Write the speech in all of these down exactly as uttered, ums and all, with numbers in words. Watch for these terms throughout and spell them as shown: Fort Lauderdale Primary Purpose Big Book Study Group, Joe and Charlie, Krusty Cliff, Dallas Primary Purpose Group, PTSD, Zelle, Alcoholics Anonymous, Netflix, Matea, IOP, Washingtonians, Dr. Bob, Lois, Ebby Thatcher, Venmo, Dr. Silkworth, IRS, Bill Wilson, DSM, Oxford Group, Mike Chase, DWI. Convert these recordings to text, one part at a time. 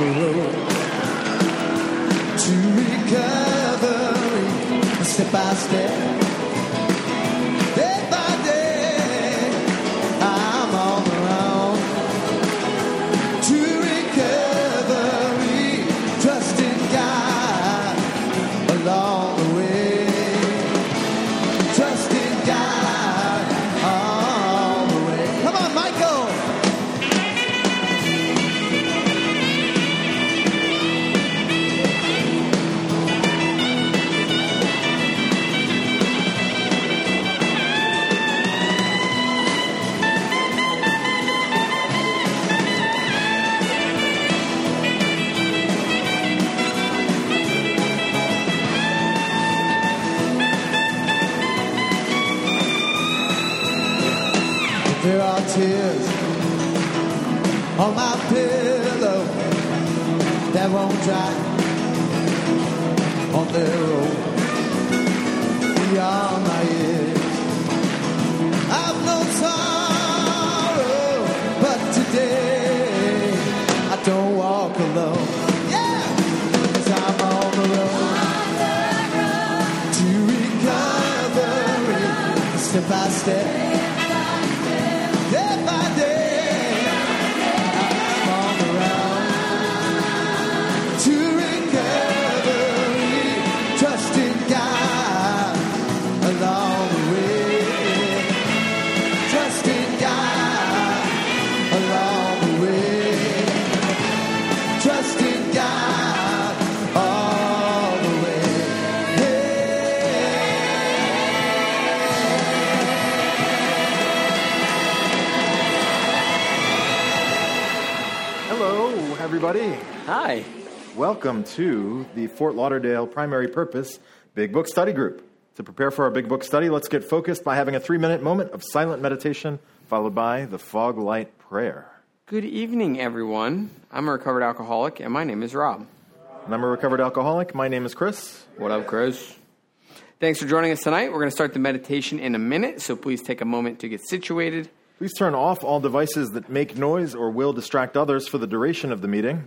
the road to recovery, step by step, day by day, I'm on the road to recovery, trusting God along the way, trusting God all the way. Come on, Michael! There are tears on my pillow that won't dry on their own. Beyond my ears, I've no sorrow, but today I don't walk alone. Yeah, 'cause I'm on the road to recovery, step by step. Everybody. Hi. Welcome to the Fort Lauderdale Primary Purpose Big Book Study Group. To prepare for our Big Book Study, let's get focused by having a three-minute moment of silent meditation followed by the fog light prayer. Good evening, everyone. I'm a recovered alcoholic, and my name is Rob. And I'm a recovered alcoholic. My name is Chris. What up, Chris? Thanks for joining us tonight. We're going to start the meditation in a minute, so please take a moment to get situated. Please turn off all devices that make noise or will distract others for the duration of the meeting.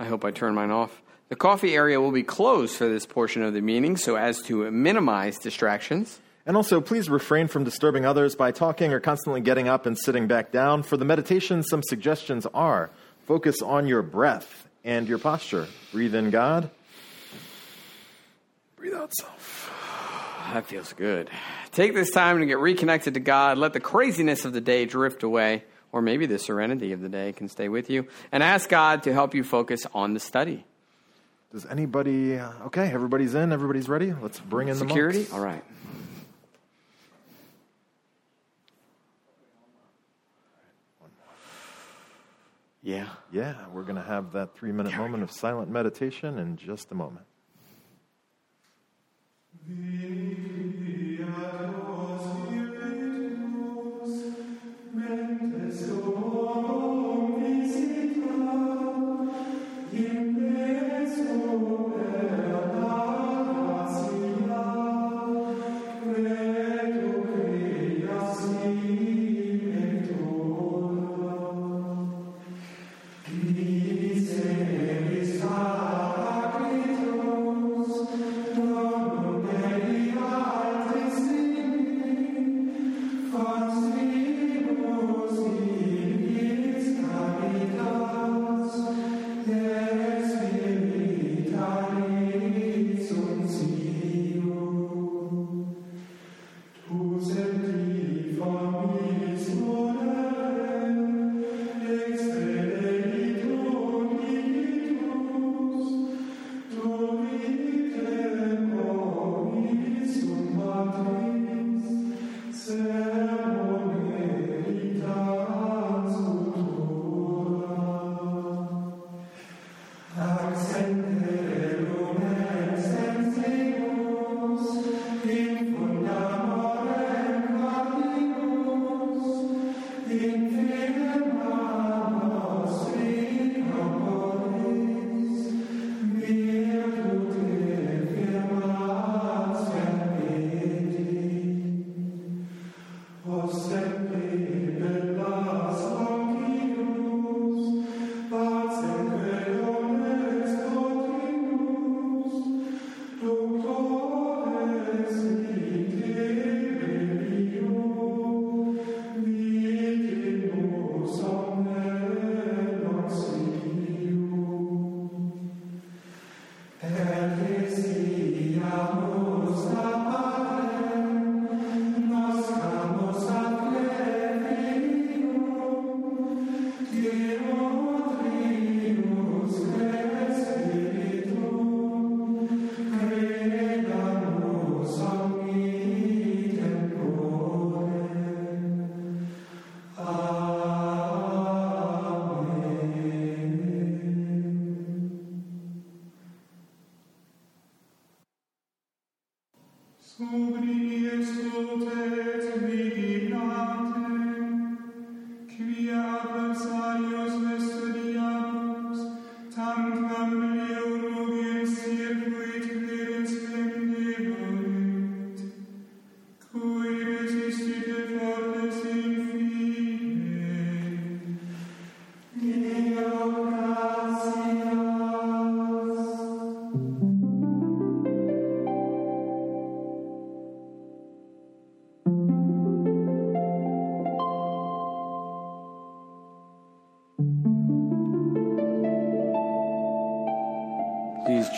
I hope I turn mine off. The coffee area will be closed for this portion of the meeting so as to minimize distractions. And also, please refrain from disturbing others by talking or constantly getting up and sitting back down. For the meditation, some suggestions are focus on your breath and your posture. Breathe in God. Breathe out self. That feels good. Take this time to get reconnected to God. Let the craziness of the day drift away, or maybe the serenity of the day can stay with you, and ask God to help you focus on the study. Does anybody... Okay, everybody's in. Everybody's ready. Let's bring in security. The security. All right. Yeah. Yeah, we're going to have that three-minute moment of silent meditation in just a moment.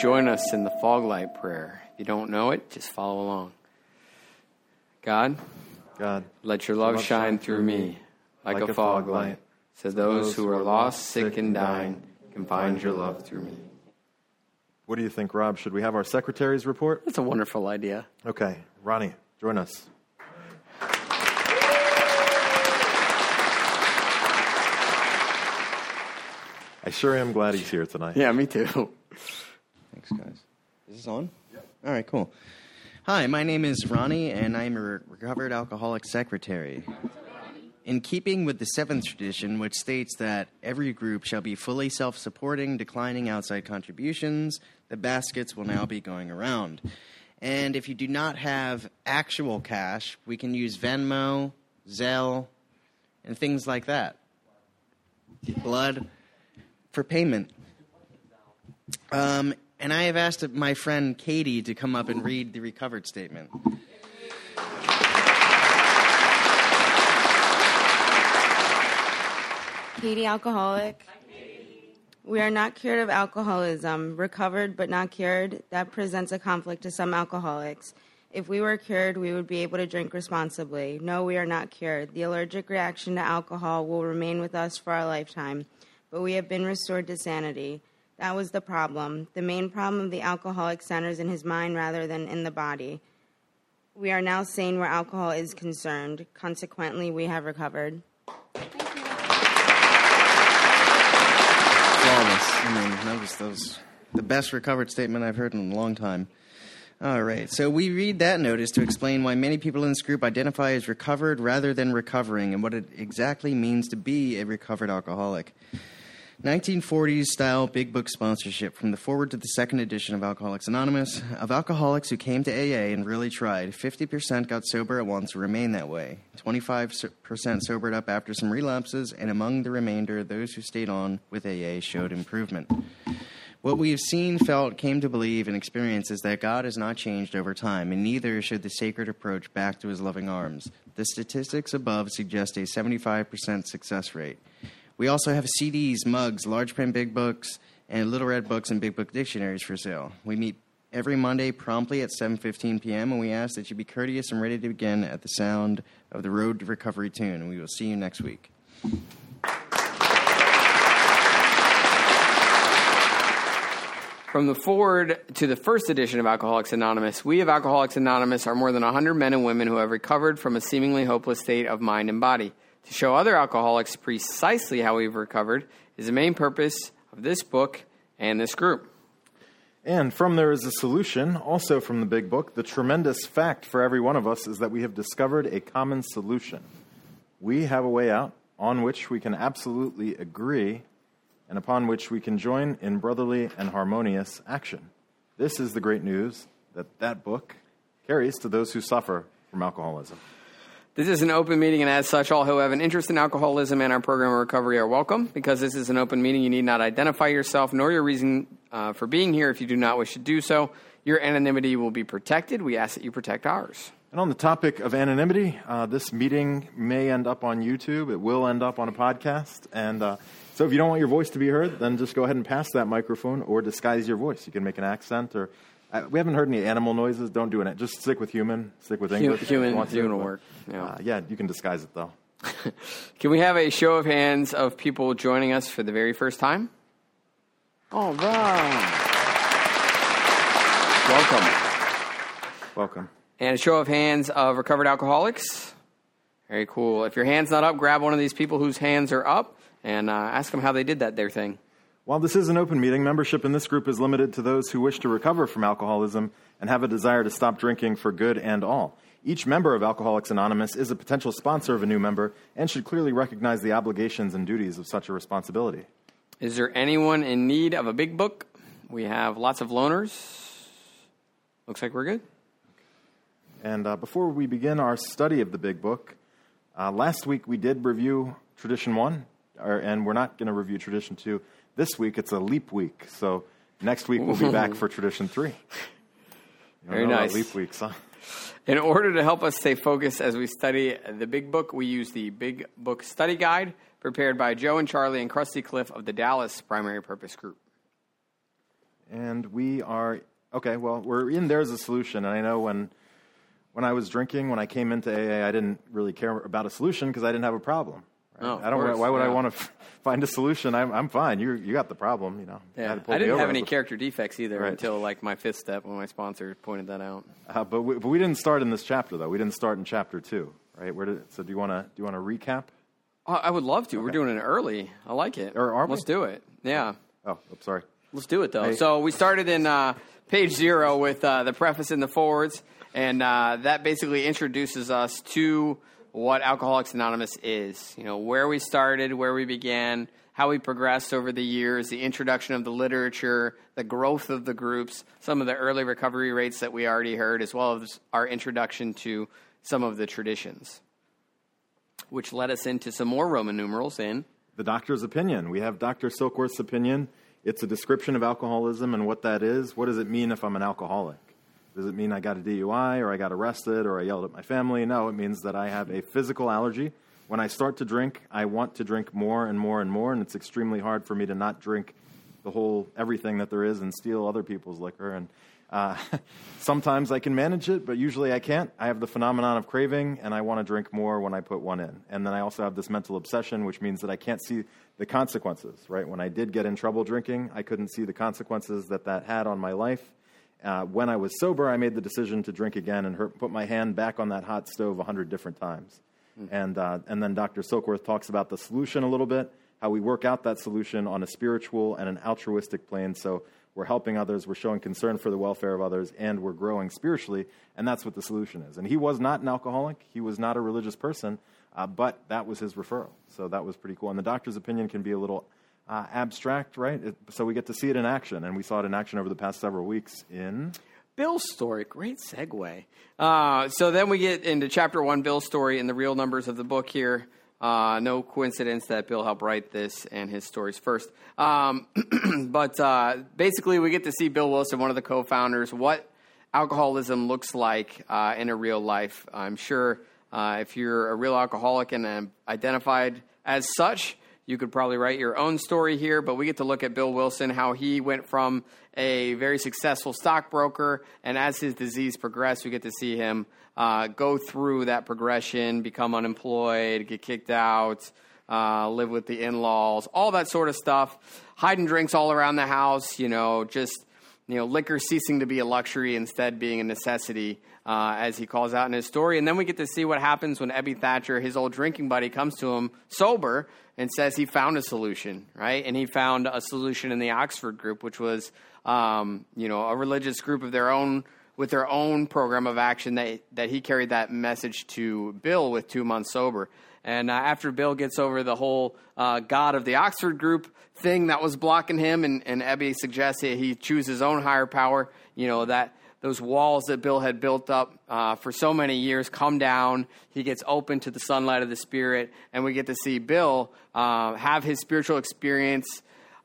join us in the fog light prayer. If you don't know it, just follow along. God, God, let your love, love shine through me like, like a fog light, light so those who are lost, sick, and dying can find your love through me. What do you think, Rob? Should we have our secretaries report? That's a wonderful idea. Okay. Ronnie, join us. I sure am glad he's here tonight. Yeah, me too. Thanks, guys. Is this on? Yep. All right, cool. Hi, my name is Ronnie, and I'm a recovered alcoholic secretary. In keeping with the seventh tradition, which states that every group shall be fully self-supporting, declining outside contributions, the baskets will now be going around. And if you do not have actual cash, we can use Venmo, Zelle, and things like that. Blood for payment. Um, and I have asked my friend Katie to come up and read the recovered statement. Katie, alcoholic. We are not cured of alcoholism, recovered but not cured. That presents a conflict to some alcoholics. If we were cured, we would be able to drink responsibly. No, we are not cured. The allergic reaction to alcohol will remain with us for our lifetime, but we have been restored to sanity. That was the problem. The main problem of the alcoholic centers in his mind rather than in the body. We are now sane where alcohol is concerned. Consequently, we have recovered. I mean, that was, that was the best recovered statement I've heard in a long time. All right, so we read that notice to explain why many people in this group identify as recovered rather than recovering and what it exactly means to be a recovered alcoholic. nineteen forties-style big book sponsorship from the forward to the second edition of Alcoholics Anonymous. Of alcoholics who came to A A and really tried, fifty percent got sober at once and remained that way. twenty-five percent sobered up after some relapses, and among the remainder, those who stayed on with A A showed improvement. What we have seen, felt, came to believe, and experienced is that God has not changed over time, and neither should the sacred approach back to his loving arms. The statistics above suggest a seventy-five percent success rate. We also have C Ds, mugs, large print big books, and little red books and big book dictionaries for sale. We meet every Monday promptly at seven fifteen p.m., and we ask that you be courteous and ready to begin at the sound of the Road to Recovery tune. We will see you next week. From the forward to the first edition of Alcoholics Anonymous, we of Alcoholics Anonymous are more than one hundred men and women who have recovered from a seemingly hopeless state of mind and body. To show other alcoholics precisely how we've recovered is the main purpose of this book and this group. And from There Is a Solution, also from the big book, the tremendous fact for every one of us is that we have discovered a common solution. We have a way out on which we can absolutely agree and upon which we can join in brotherly and harmonious action. This is the great news that that book carries to those who suffer from alcoholism. This is an open meeting, and as such, all who have an interest in alcoholism and our program of recovery are welcome. Because this is an open meeting, you need not identify yourself nor your reason uh, for being here if you do not wish to do so. Your anonymity will be protected. We ask that you protect ours. And on the topic of anonymity, uh, this meeting may end up on YouTube. It will end up on a podcast. And uh, so if you don't want your voice to be heard, then just go ahead and pass that microphone or disguise your voice. You can make an accent or... We haven't heard any animal noises. Don't do it. Just stick with human. Stick with English. Human, human, human will work. Yeah. Uh, yeah, you can disguise it, though. Can we have a show of hands of people joining us for the very first time? All right. Welcome. Welcome. And a show of hands of recovered alcoholics. Very cool. If your hand's not up, grab one of these people whose hands are up and uh, ask them how they did that, their thing. While this is an open meeting, membership in this group is limited to those who wish to recover from alcoholism and have a desire to stop drinking for good and all. Each member of Alcoholics Anonymous is a potential sponsor of a new member and should clearly recognize the obligations and duties of such a responsibility. Is there anyone in need of a big book? We have lots of loners. Looks like we're good. And uh, before we begin our study of the big book, uh, last week we did review Tradition one, or, and we're not going to review Tradition two. This week, it's a leap week, so next week we'll be back for Tradition three. You don't Very know nice. About leap weeks, huh? In order to help us stay focused as we study the Big Book, we use the Big Book Study Guide, prepared by Joe and Charlie and Krusty Cliff of the Dallas Primary Purpose Group. and we are, okay, well, we're in there as a solution. And I know when when I was drinking, when I came into A A, I didn't really care about a solution because I didn't have a problem. Right? No, I don't. Course, why would yeah. I want to f- find a solution? I'm, I'm fine. You you got the problem, you know. Yeah. I, had to pull I didn't have any character defects either right. until like my fifth step when my sponsor pointed that out. Uh, but, we, but we didn't start in this chapter, though. We didn't start in chapter two, right? Where did, so do you want to do you want to recap? Oh, I would love to. Okay. We're doing it early. I like it. Or are we? Let's do it. Yeah. Oh, I'm sorry. Let's do it, though. Hey. So we started in uh, page zero with uh, the preface and the forwards, and uh, that basically introduces us to what Alcoholics Anonymous is. You know, where we started, where we began, how we progressed over the years, the introduction of the literature, the growth of the groups, some of the early recovery rates that we already heard, as well as our introduction to some of the traditions, which led us into some more Roman numerals in the doctor's opinion. We have Doctor Silkworth's opinion. It's a description of alcoholism and what that is. What does it mean if I'm an alcoholic? Does it mean I got a D U I or I got arrested or I yelled at my family? No, it means that I have a physical allergy. When I start to drink, I want to drink more and more and more, and it's extremely hard for me to not drink the whole everything that there is and steal other people's liquor. And uh, sometimes I can manage it, but usually I can't. I have the phenomenon of craving, and I want to drink more when I put one in. And then I also have this mental obsession, which means that I can't see the consequences, right? When I did get in trouble drinking, I couldn't see the consequences that that had on my life. Uh, when I was sober, I made the decision to drink again and hurt, put my hand back on that hot stove a hundred different times. Mm. And uh, and then Doctor Silkworth talks about the solution a little bit, how we work out that solution on a spiritual and an altruistic plane. So we're helping others, we're showing concern for the welfare of others, and we're growing spiritually, and that's what the solution is. And he was not an alcoholic, he was not a religious person, uh, but that was his referral. So that was pretty cool. And the doctor's opinion can be a little Uh, abstract, right? It, so we get to see it in action, and we saw it in action over the past several weeks in Bill's story. Great segue. Uh, so then we get into chapter one, Bill's story, and the real numbers of the book here. Uh, no coincidence that Bill helped write this and his stories first. Um, but uh, basically, we get to see Bill Wilson, one of the co-founders, what alcoholism looks like uh, in a real life. I'm sure uh, if you're a real alcoholic and uh, identified as such, you could probably write your own story here, but we get to look at Bill Wilson, how he went from a very successful stockbroker, and as his disease progressed, we get to see him uh, go through that progression, become unemployed, get kicked out, uh, live with the in-laws, all that sort of stuff, hiding drinks all around the house, you know, just, you know, liquor ceasing to be a luxury, instead being a necessity, uh, as he calls out in his story. And then we get to see what happens when Ebby Thatcher, his old drinking buddy, comes to him sober and says he found a solution, right? And he found a solution in the Oxford Group, which was, um, you know, a religious group of their own with their own program of action that that he carried that message to Bill with two months sober. And uh, after Bill gets over the whole uh, God of the Oxford Group thing that was blocking him, and, and Ebby suggests that he choose his own higher power, you know, that those walls that Bill had built up uh, for so many years come down. He gets open to the sunlight of the Spirit, and we get to see Bill uh, have his spiritual experience,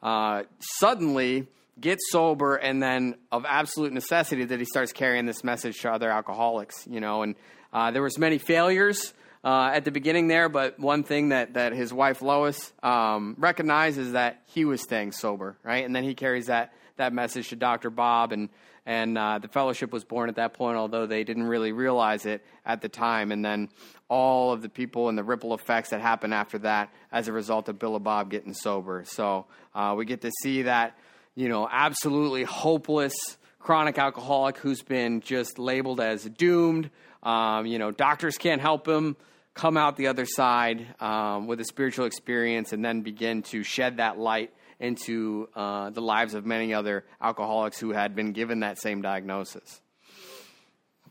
uh, suddenly get sober, and then of absolute necessity that he starts carrying this message to other alcoholics, you know. And uh, there was many failures uh, at the beginning there, but one thing that, that his wife Lois um, recognized is that he was staying sober, right? And then he carries that that message to Doctor Bob, and and uh, the fellowship was born at that point, although they didn't really realize it at the time. And then all of the people and the ripple effects that happen after that as a result of Bill and Bob getting sober. So uh, we get to see that, you know, absolutely hopeless chronic alcoholic who's been just labeled as doomed. Um, you know, doctors can't help him come out the other side um, with a spiritual experience, and then begin to shed that light into uh, the lives of many other alcoholics who had been given that same diagnosis.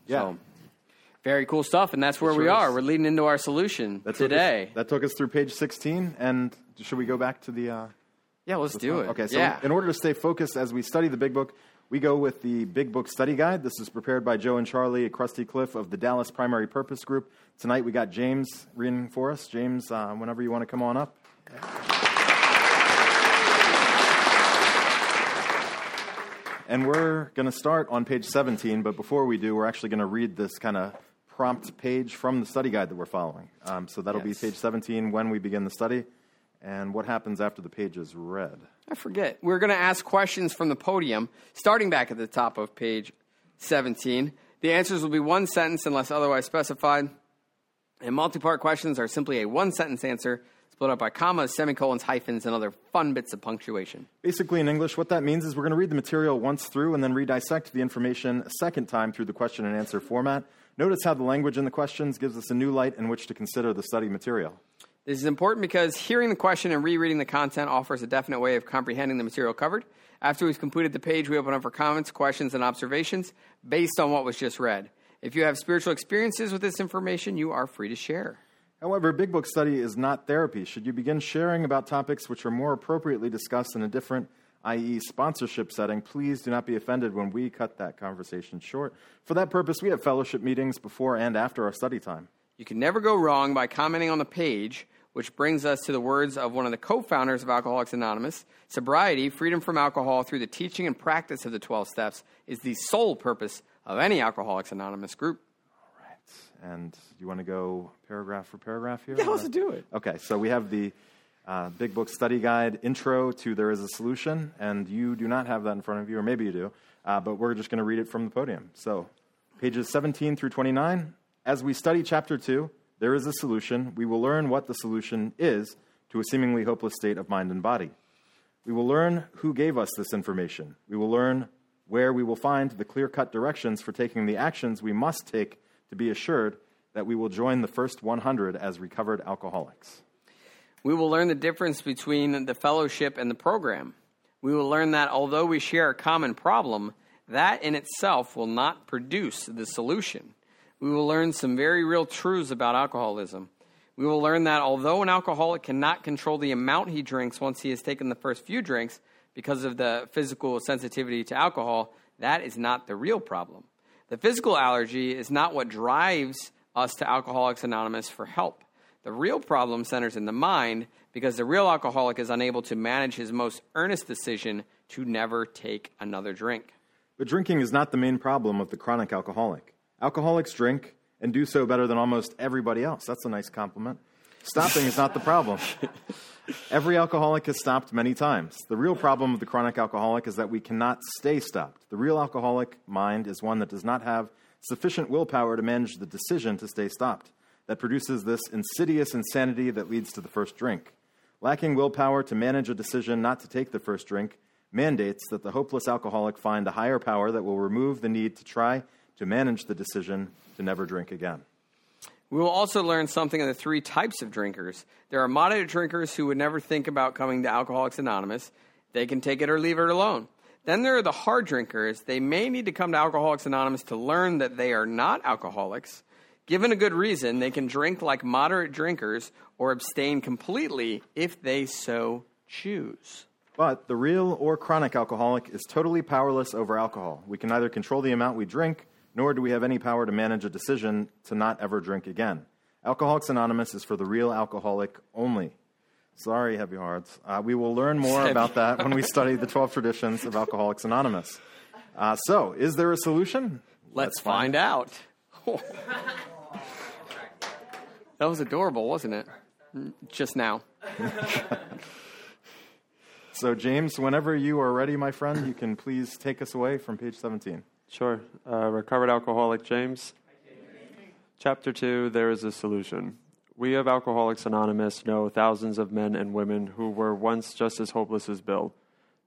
Yeah. So, very cool stuff, and that's where sure we are. We're leading into our solution that today. Took us, that took us through page sixteen, and should we go back to the... Uh, yeah, let's do one? It. Okay, so yeah. In order to stay focused as we study the Big Book, we go with the Big Book Study Guide. This is prepared by Joe and Charlie at Krusty Cliff of the Dallas Primary Purpose Group. Tonight we got James reading for us. James, uh, whenever you want to come on up. Okay. And we're going to start on page seventeen, but before we do, we're actually going to read this kind of prompt page from the study guide that we're following. Um, so that'll yes. be page seventeen when we begin the study. And what happens after the page is read? I forget. We're going to ask questions from the podium, starting back at the top of page seventeen. The answers will be one sentence unless otherwise specified. And multi-part questions are simply a one-sentence answer split up by commas, semicolons, hyphens, and other fun bits of punctuation. Basically, in English, what that means is we're going to read the material once through and then redissect the information a second time through the question and answer format. Notice how the language in the questions gives us a new light in which to consider the study material. This is important because hearing the question and rereading the content offers a definite way of comprehending the material covered. After we've completed the page, we open up for comments, questions, and observations based on what was just read. If you have spiritual experiences with this information, you are free to share. However, Big Book Study is not therapy. Should you begin sharing about topics which are more appropriately discussed in a different, that is sponsorship setting, please do not be offended when we cut that conversation short. For that purpose, we have fellowship meetings before and after our study time. You can never go wrong by commenting on the page, which brings us to the words of one of the co-founders of Alcoholics Anonymous. Sobriety, freedom from alcohol through the teaching and practice of the twelve steps, is the sole purpose of any Alcoholics Anonymous group. And you want to go paragraph for paragraph here? Yeah, let's do it. Okay, so we have the uh, Big Book Study Guide intro to There Is a Solution, and you do not have that in front of you, or maybe you do, uh, but we're just going to read it from the podium. So pages seventeen through twenty-nine, as we study Chapter two, There Is a Solution, we will learn what the solution is to a seemingly hopeless state of mind and body. We will learn who gave us this information. We will learn where we will find the clear-cut directions for taking the actions we must take to be assured that we will join the first one hundred as recovered alcoholics. We will learn the difference between the fellowship and the program. We will learn that although we share a common problem, that in itself will not produce the solution. We will learn some very real truths about alcoholism. We will learn that although an alcoholic cannot control the amount he drinks once he has taken the first few drinks because of the physical sensitivity to alcohol, that is not the real problem. The physical allergy is not what drives us to Alcoholics Anonymous for help. The real problem centers in the mind because the real alcoholic is unable to manage his most earnest decision to never take another drink. But drinking is not the main problem of the chronic alcoholic. Alcoholics drink and do so better than almost everybody else. That's a nice compliment. Stopping is not the problem. Every alcoholic has stopped many times. The real problem of the chronic alcoholic is that we cannot stay stopped. The real alcoholic mind is one that does not have sufficient willpower to manage the decision to stay stopped. That produces this insidious insanity that leads to the first drink. Lacking willpower to manage a decision not to take the first drink mandates that the hopeless alcoholic find a higher power that will remove the need to try to manage the decision to never drink again. We will also learn something of the three types of drinkers. There are moderate drinkers who would never think about coming to Alcoholics Anonymous. They can take it or leave it alone. Then there are the hard drinkers. They may need to come to Alcoholics Anonymous to learn that they are not alcoholics. Given a good reason, they can drink like moderate drinkers or abstain completely if they so choose. But the real or chronic alcoholic is totally powerless over alcohol. We can neither control the amount we drink, nor do we have any power to manage a decision to not ever drink again. Alcoholics Anonymous is for the real alcoholic only. Sorry, heavy hearts. Uh, we will learn more about that when we study the twelve traditions of Alcoholics Anonymous. Uh, so, is there a solution? Let's, Let's find, find out. out. That was adorable, wasn't it? Just now. So, James, whenever you are ready, my friend, you can please take us away from page seventeen. Sure. Uh, recovered alcoholic James. Chapter two, There Is a Solution. We of Alcoholics Anonymous know thousands of men and women who were once just as hopeless as Bill.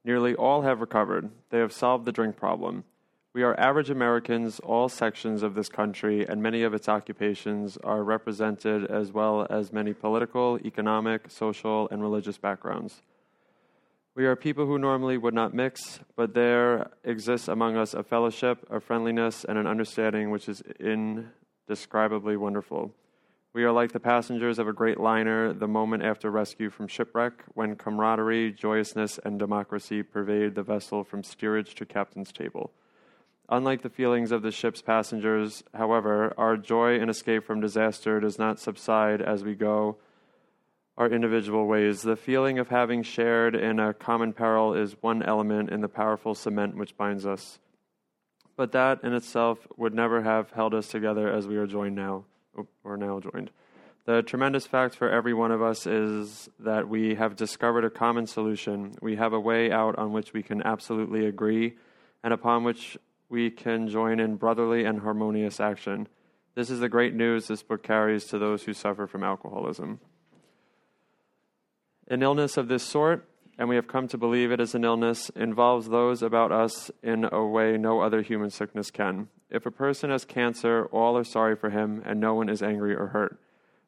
Nearly all have recovered. They have solved the drink problem. We are average Americans. All sections of this country and many of its occupations are represented, as well as many political, economic, social, and religious backgrounds. We are people who normally would not mix, but there exists among us a fellowship, a friendliness, and an understanding which is indescribably wonderful. We are like the passengers of a great liner the moment after rescue from shipwreck, when camaraderie, joyousness, and democracy pervade the vessel from steerage to captain's table. Unlike the feelings of the ship's passengers, however, our joy in escape from disaster does not subside as we go our individual ways. The feeling of having shared in a common peril is one element in the powerful cement which binds us. But that in itself would never have held us together as we are joined now, or now joined. The tremendous fact for every one of us is that we have discovered a common solution. We have a way out on which we can absolutely agree and upon which we can join in brotherly and harmonious action. This is the great news this book carries to those who suffer from alcoholism. An illness of this sort, and we have come to believe it is an illness, involves those about us in a way no other human sickness can. If a person has cancer, all are sorry for him, and no one is angry or hurt.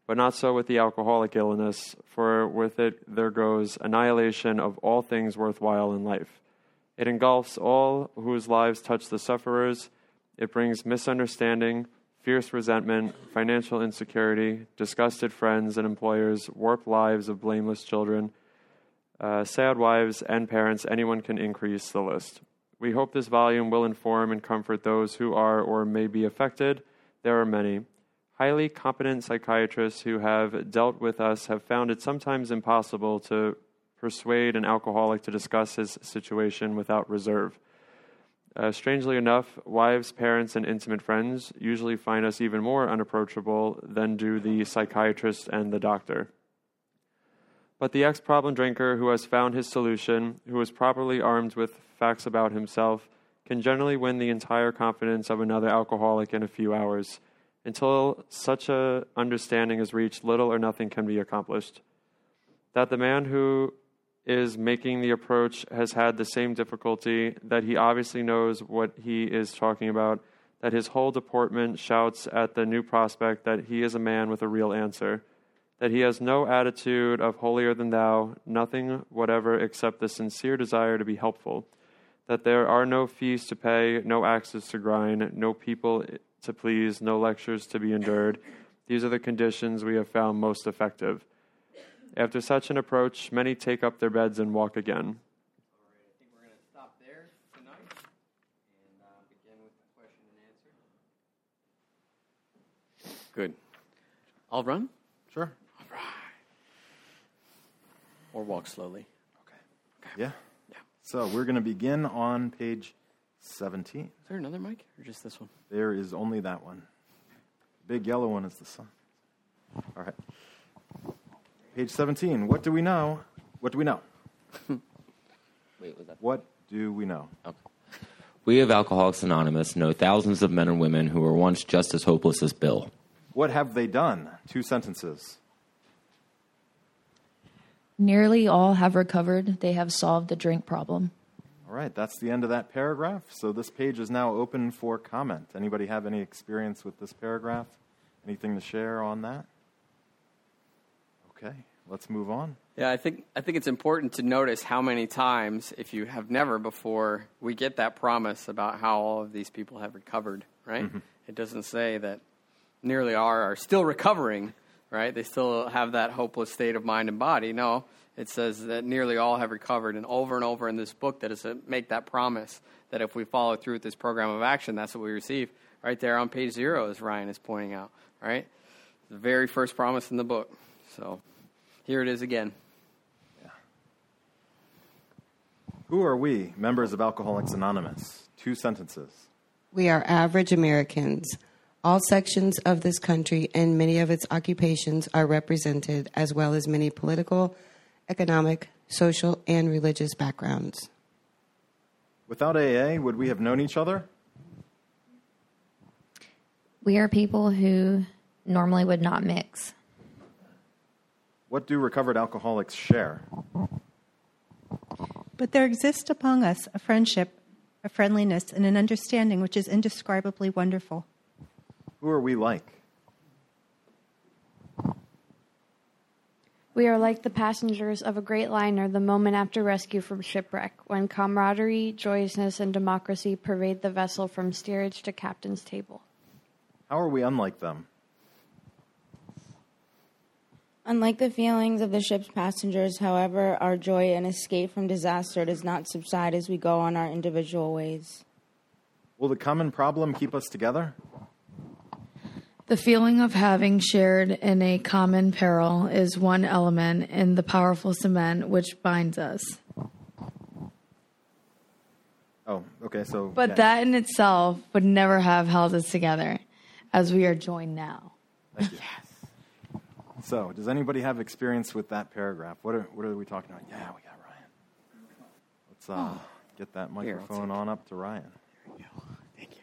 But not so with the alcoholic illness, for with it there goes annihilation of all things worthwhile in life. It engulfs all whose lives touch the sufferers. It brings misunderstanding, fierce resentment, financial insecurity, disgusted friends and employers, warped lives of blameless children, uh, sad wives and parents. Anyone can increase the list. We hope this volume will inform and comfort those who are or may be affected. There are many. Highly competent psychiatrists who have dealt with us have found it sometimes impossible to persuade an alcoholic to discuss his situation without reserve. Uh, strangely enough, wives, parents, and intimate friends usually find us even more unapproachable than do the psychiatrist and the doctor. But the ex-problem drinker who has found his solution, who is properly armed with facts about himself, can generally win the entire confidence of another alcoholic in a few hours. Until such a understanding is reached, little or nothing can be accomplished. That the man who is making the approach has had the same difficulty, that he obviously knows what he is talking about, that his whole deportment shouts at the new prospect that he is a man with a real answer, that he has no attitude of holier-than-thou, nothing whatever except the sincere desire to be helpful, that there are no fees to pay, no axes to grind, no people to please, no lectures to be endured. These are the conditions we have found most effective. After such an approach, many take up their beds and walk again. All right, I think we're going to stop there tonight and uh, begin with the question and answer. Good. I'll run? Sure. All right. Or walk slowly. Okay. Okay. Yeah? Yeah. So we're going to begin on page seventeen. Is there another mic or just this one? There is only that one. The big yellow one is the sun. All right. Page seventeen. What do we know? What do we know? Wait, was that? What do we know? Okay. We of Alcoholics Anonymous know thousands of men and women who were once just as hopeless as Bill. What have they done? Two sentences. Nearly all have recovered. They have solved the drink problem. All right, that's the end of that paragraph. So this page is now open for comment. Anybody have any experience with this paragraph? Anything to share on that? Okay, let's move on. Yeah, I think I think it's important to notice how many times, if you have never before, we get that promise about how all of these people have recovered, right? Mm-hmm. It doesn't say that nearly all are still recovering, right? They still have that hopeless state of mind and body. No. It says that nearly all have recovered, and over and over in this book that is to make that promise that if we follow through with this program of action, that's what we receive. Right there on page zero, as Ryan is pointing out, right? The very first promise in the book. So here it is again. Yeah. Who are we, members of Alcoholics Anonymous? Two sentences. We are average Americans. All sections of this country and many of its occupations are represented, as well as many political, economic, social, and religious backgrounds. Without A A, would we have known each other? We are people who normally would not mix. What do recovered alcoholics share? But there exists among us a friendship, a friendliness, and an understanding which is indescribably wonderful. Who are we like? We are like the passengers of a great liner the moment after rescue from shipwreck, when camaraderie, joyousness, and democracy pervade the vessel from steerage to captain's table. How are we unlike them? Unlike the feelings of the ship's passengers, however, our joy and escape from disaster does not subside as we go on our individual ways. Will the common problem keep us together? The feeling of having shared in a common peril is one element in the powerful cement which binds us. Oh, okay, so... But yeah. That in itself would never have held us together, as we are joined now. Thank you. Yes. So, does anybody have experience with that paragraph? What are what are we talking about? Yeah, we got Ryan. Let's uh, get that microphone Here, on up to Ryan. There you go. Thank you.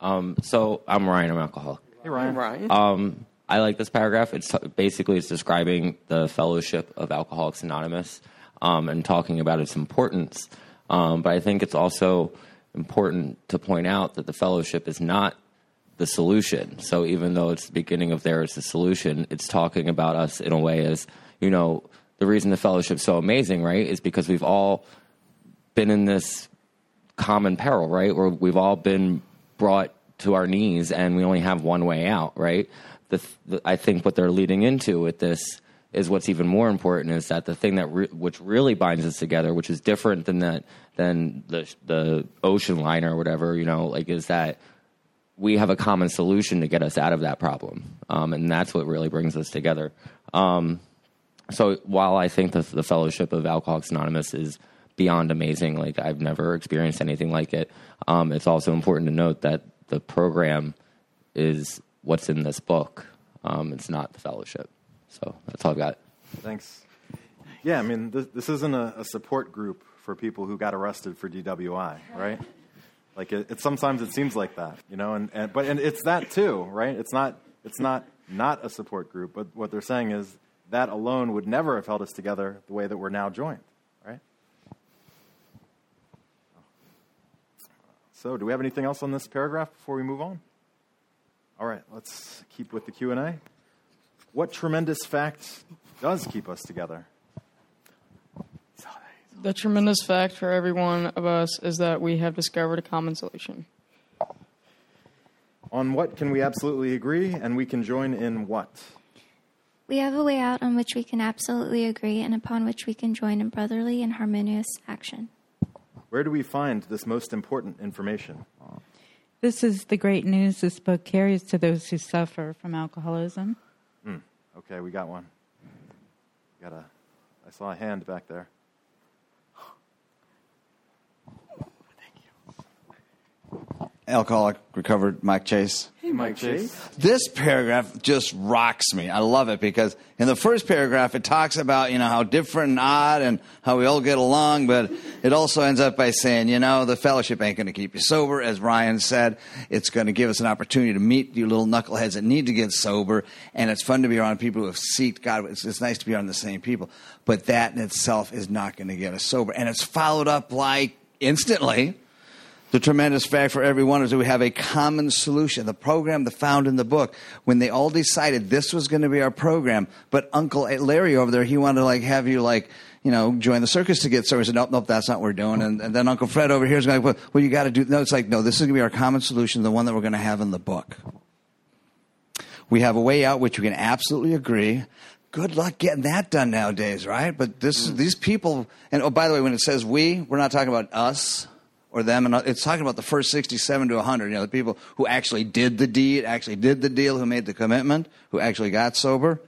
Um, so, I'm Ryan. I'm an alcoholic. Hey, Ryan. I'm Ryan. Um, I like this paragraph. It's basically it's describing the fellowship of Alcoholics Anonymous um, and talking about its importance. Um, but I think it's also important to point out that the fellowship is not the solution. So even though it's the beginning of there, it's the solution. It's talking about us in a way as, you know, the reason the fellowship's so amazing, right, is because we've all been in this common peril, right, where we've all been brought to our knees and we only have one way out, right? The, the, I think what they're leading into with this is what's even more important is that the thing that re- which really binds us together, which is different than that than the the ocean liner or whatever, you know, like is that we have a common solution to get us out of that problem, um, and that's what really brings us together. Um, so while I think the, the fellowship of Alcoholics Anonymous is beyond amazing, like I've never experienced anything like it, um, it's also important to note that the program is what's in this book. Um, it's not the fellowship. So that's all I've got. Thanks. Yeah, I mean, this, this isn't a, a support group for people who got arrested for D W I, right? Like, it, it sometimes it seems like that, you know. And, and but and it's that too, right? It's not it's not not a support group. But what they're saying is that alone would never have held us together the way that we're now joined, right? So, do we have anything else on this paragraph before we move on? All right, let's keep with the Q and A. What tremendous fact does keep us together? The tremendous fact for every one of us is that we have discovered a common solution. On what can we absolutely agree, and we can join in what? We have a way out on which we can absolutely agree and upon which we can join in brotherly and harmonious action. Where do we find this most important information? This is the great news this book carries to those who suffer from alcoholism. Mm, okay, we got one. We got a. I saw a hand back there. Thank you. Alcoholic recovered Mike Chase. Hey, Mike Chase. This paragraph just rocks me. I love it because in the first paragraph it talks about, you know, how different and odd and how we all get along, but it also ends up by saying, you know, the fellowship ain't going to keep you sober. As Ryan said, it's going to give us an opportunity to meet you little knuckleheads that need to get sober, and it's fun to be around people who have seeked God. It's, it's nice to be around the same people, but that in itself is not going to get us sober. And it's followed up like instantly. The tremendous fact for everyone is that we have a common solution. The program they found in the book, when they all decided this was going to be our program, but Uncle Larry over there, he wanted to like have you like, you know, join the circus to get sober. He said, nope, nope, that's not what we're doing. And, and then Uncle Fred over here is going, well, well you got to do, no, it's like, no, this is going to be our common solution, the one that we're going to have in the book. We have a way out, which we can absolutely agree. Good luck getting that done nowadays, right? But this, mm. these people, and oh, by the way, when it says we, we're not talking about us or them, and it's talking about the first sixty-seven to one hundred, you know, the people who actually did the deed, actually did the deal, who made the commitment, who actually got sober.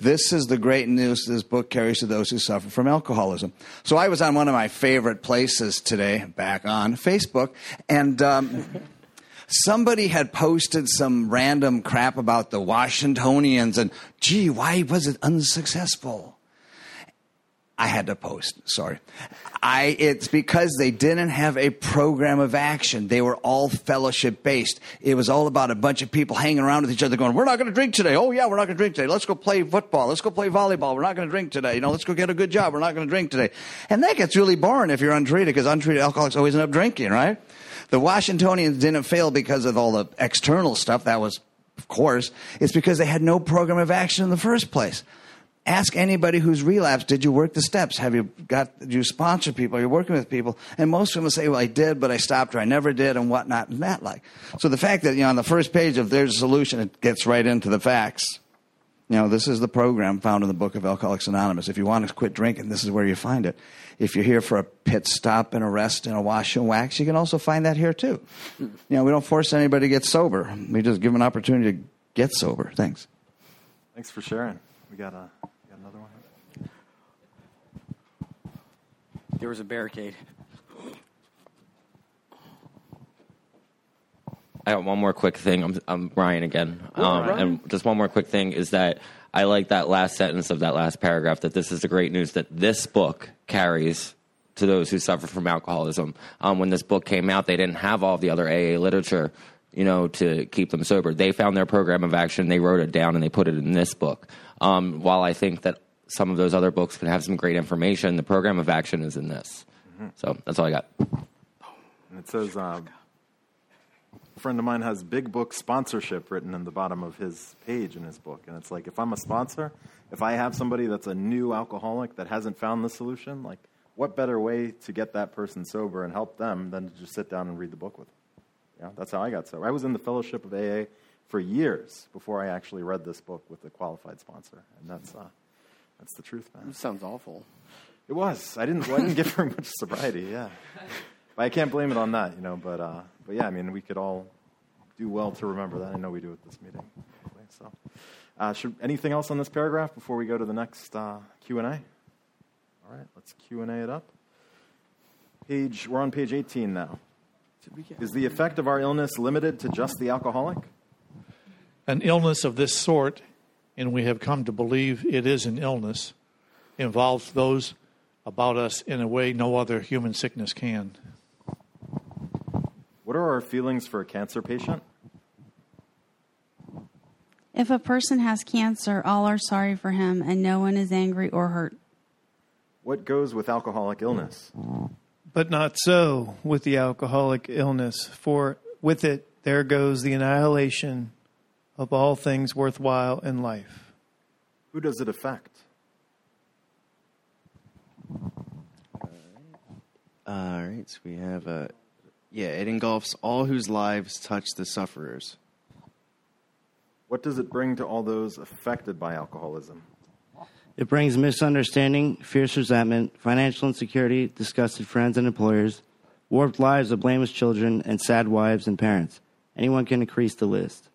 This is the great news this book carries to those who suffer from alcoholism. So I was on one of my favorite places today, back on Facebook, and um, somebody had posted some random crap about the Washingtonians, and gee, why was it unsuccessful? I had to post, sorry. I It's because they didn't have a program of action. They were all fellowship-based. It was all about a bunch of people hanging around with each other going, we're not going to drink today. Oh, yeah, we're not going to drink today. Let's go play football. Let's go play volleyball. We're not going to drink today. You know, let's go get a good job. We're not going to drink today. And that gets really boring if you're untreated, because untreated alcoholics always end up drinking, right? The Washingtonians didn't fail because of all the external stuff. That was, of course, it's because they had no program of action in the first place. Ask anybody who's relapsed, did you work the steps? Have you got, did you sponsor people? Are you working with people? And most of them will say, well, I did, but I stopped, or I never did, and whatnot, and that like. So the fact that, you know, on the first page of There's a Solution, it gets right into the facts. You know, this is the program found in the book of Alcoholics Anonymous. If you want to quit drinking, this is where you find it. If you're here for a pit stop and a rest and a wash and wax, you can also find that here too. You know, we don't force anybody to get sober. We just give them an opportunity to get sober. Thanks. Thanks for sharing. We got a... Another one? There was a barricade. I got one more quick thing. I'm I'm Ryan again. Ooh, um, Ryan. And just one more quick thing is that I like that last sentence of that last paragraph, that this is the great news that this book carries to those who suffer from alcoholism. Um, when this book came out, they didn't have all the other A A literature, you know, to keep them sober. They found their program of action, they wrote it down, and they put it in this book. Um, while I think that some of those other books could have some great information, the program of action is in this. Mm-hmm. So that's all I got. And it says, um, a friend of mine has big book sponsorship written in the bottom of his page in his book. And it's like, if I'm a sponsor, if I have somebody that's a new alcoholic that hasn't found the solution, like, what better way to get that person sober and help them than to just sit down and read the book with them? Yeah, that's how I got sober. I was in the fellowship of A A for years before I actually read this book with a qualified sponsor, and that's uh, that's the truth, man. That sounds awful. It was. I didn't. Well, I didn't give her much sobriety. Yeah, but I can't blame it on that, you know. But uh, but yeah, I mean, we could all do well to remember that. I know we do at this meeting. So, uh, should anything else on this paragraph before we go to the next uh, Q and A? All right, let's Q and A it up. Page, we're on page eighteen now. Is the effect of our illness limited to just the alcoholic? An illness of this sort, and we have come to believe it is an illness, involves those about us in a way no other human sickness can. What are our feelings for a cancer patient? If a person has cancer, all are sorry for him, and no one is angry or hurt. What goes with alcoholic illness? But not so with the alcoholic illness, for with it there goes the annihilation of all things worthwhile in life. Who does it affect? All right, all right so we have a... Yeah, it engulfs all whose lives touch the sufferers. What does it bring to all those affected by alcoholism? It brings misunderstanding, fierce resentment, financial insecurity, disgusted friends and employers, warped lives of blameless children, and sad wives and parents. Anyone can increase the list.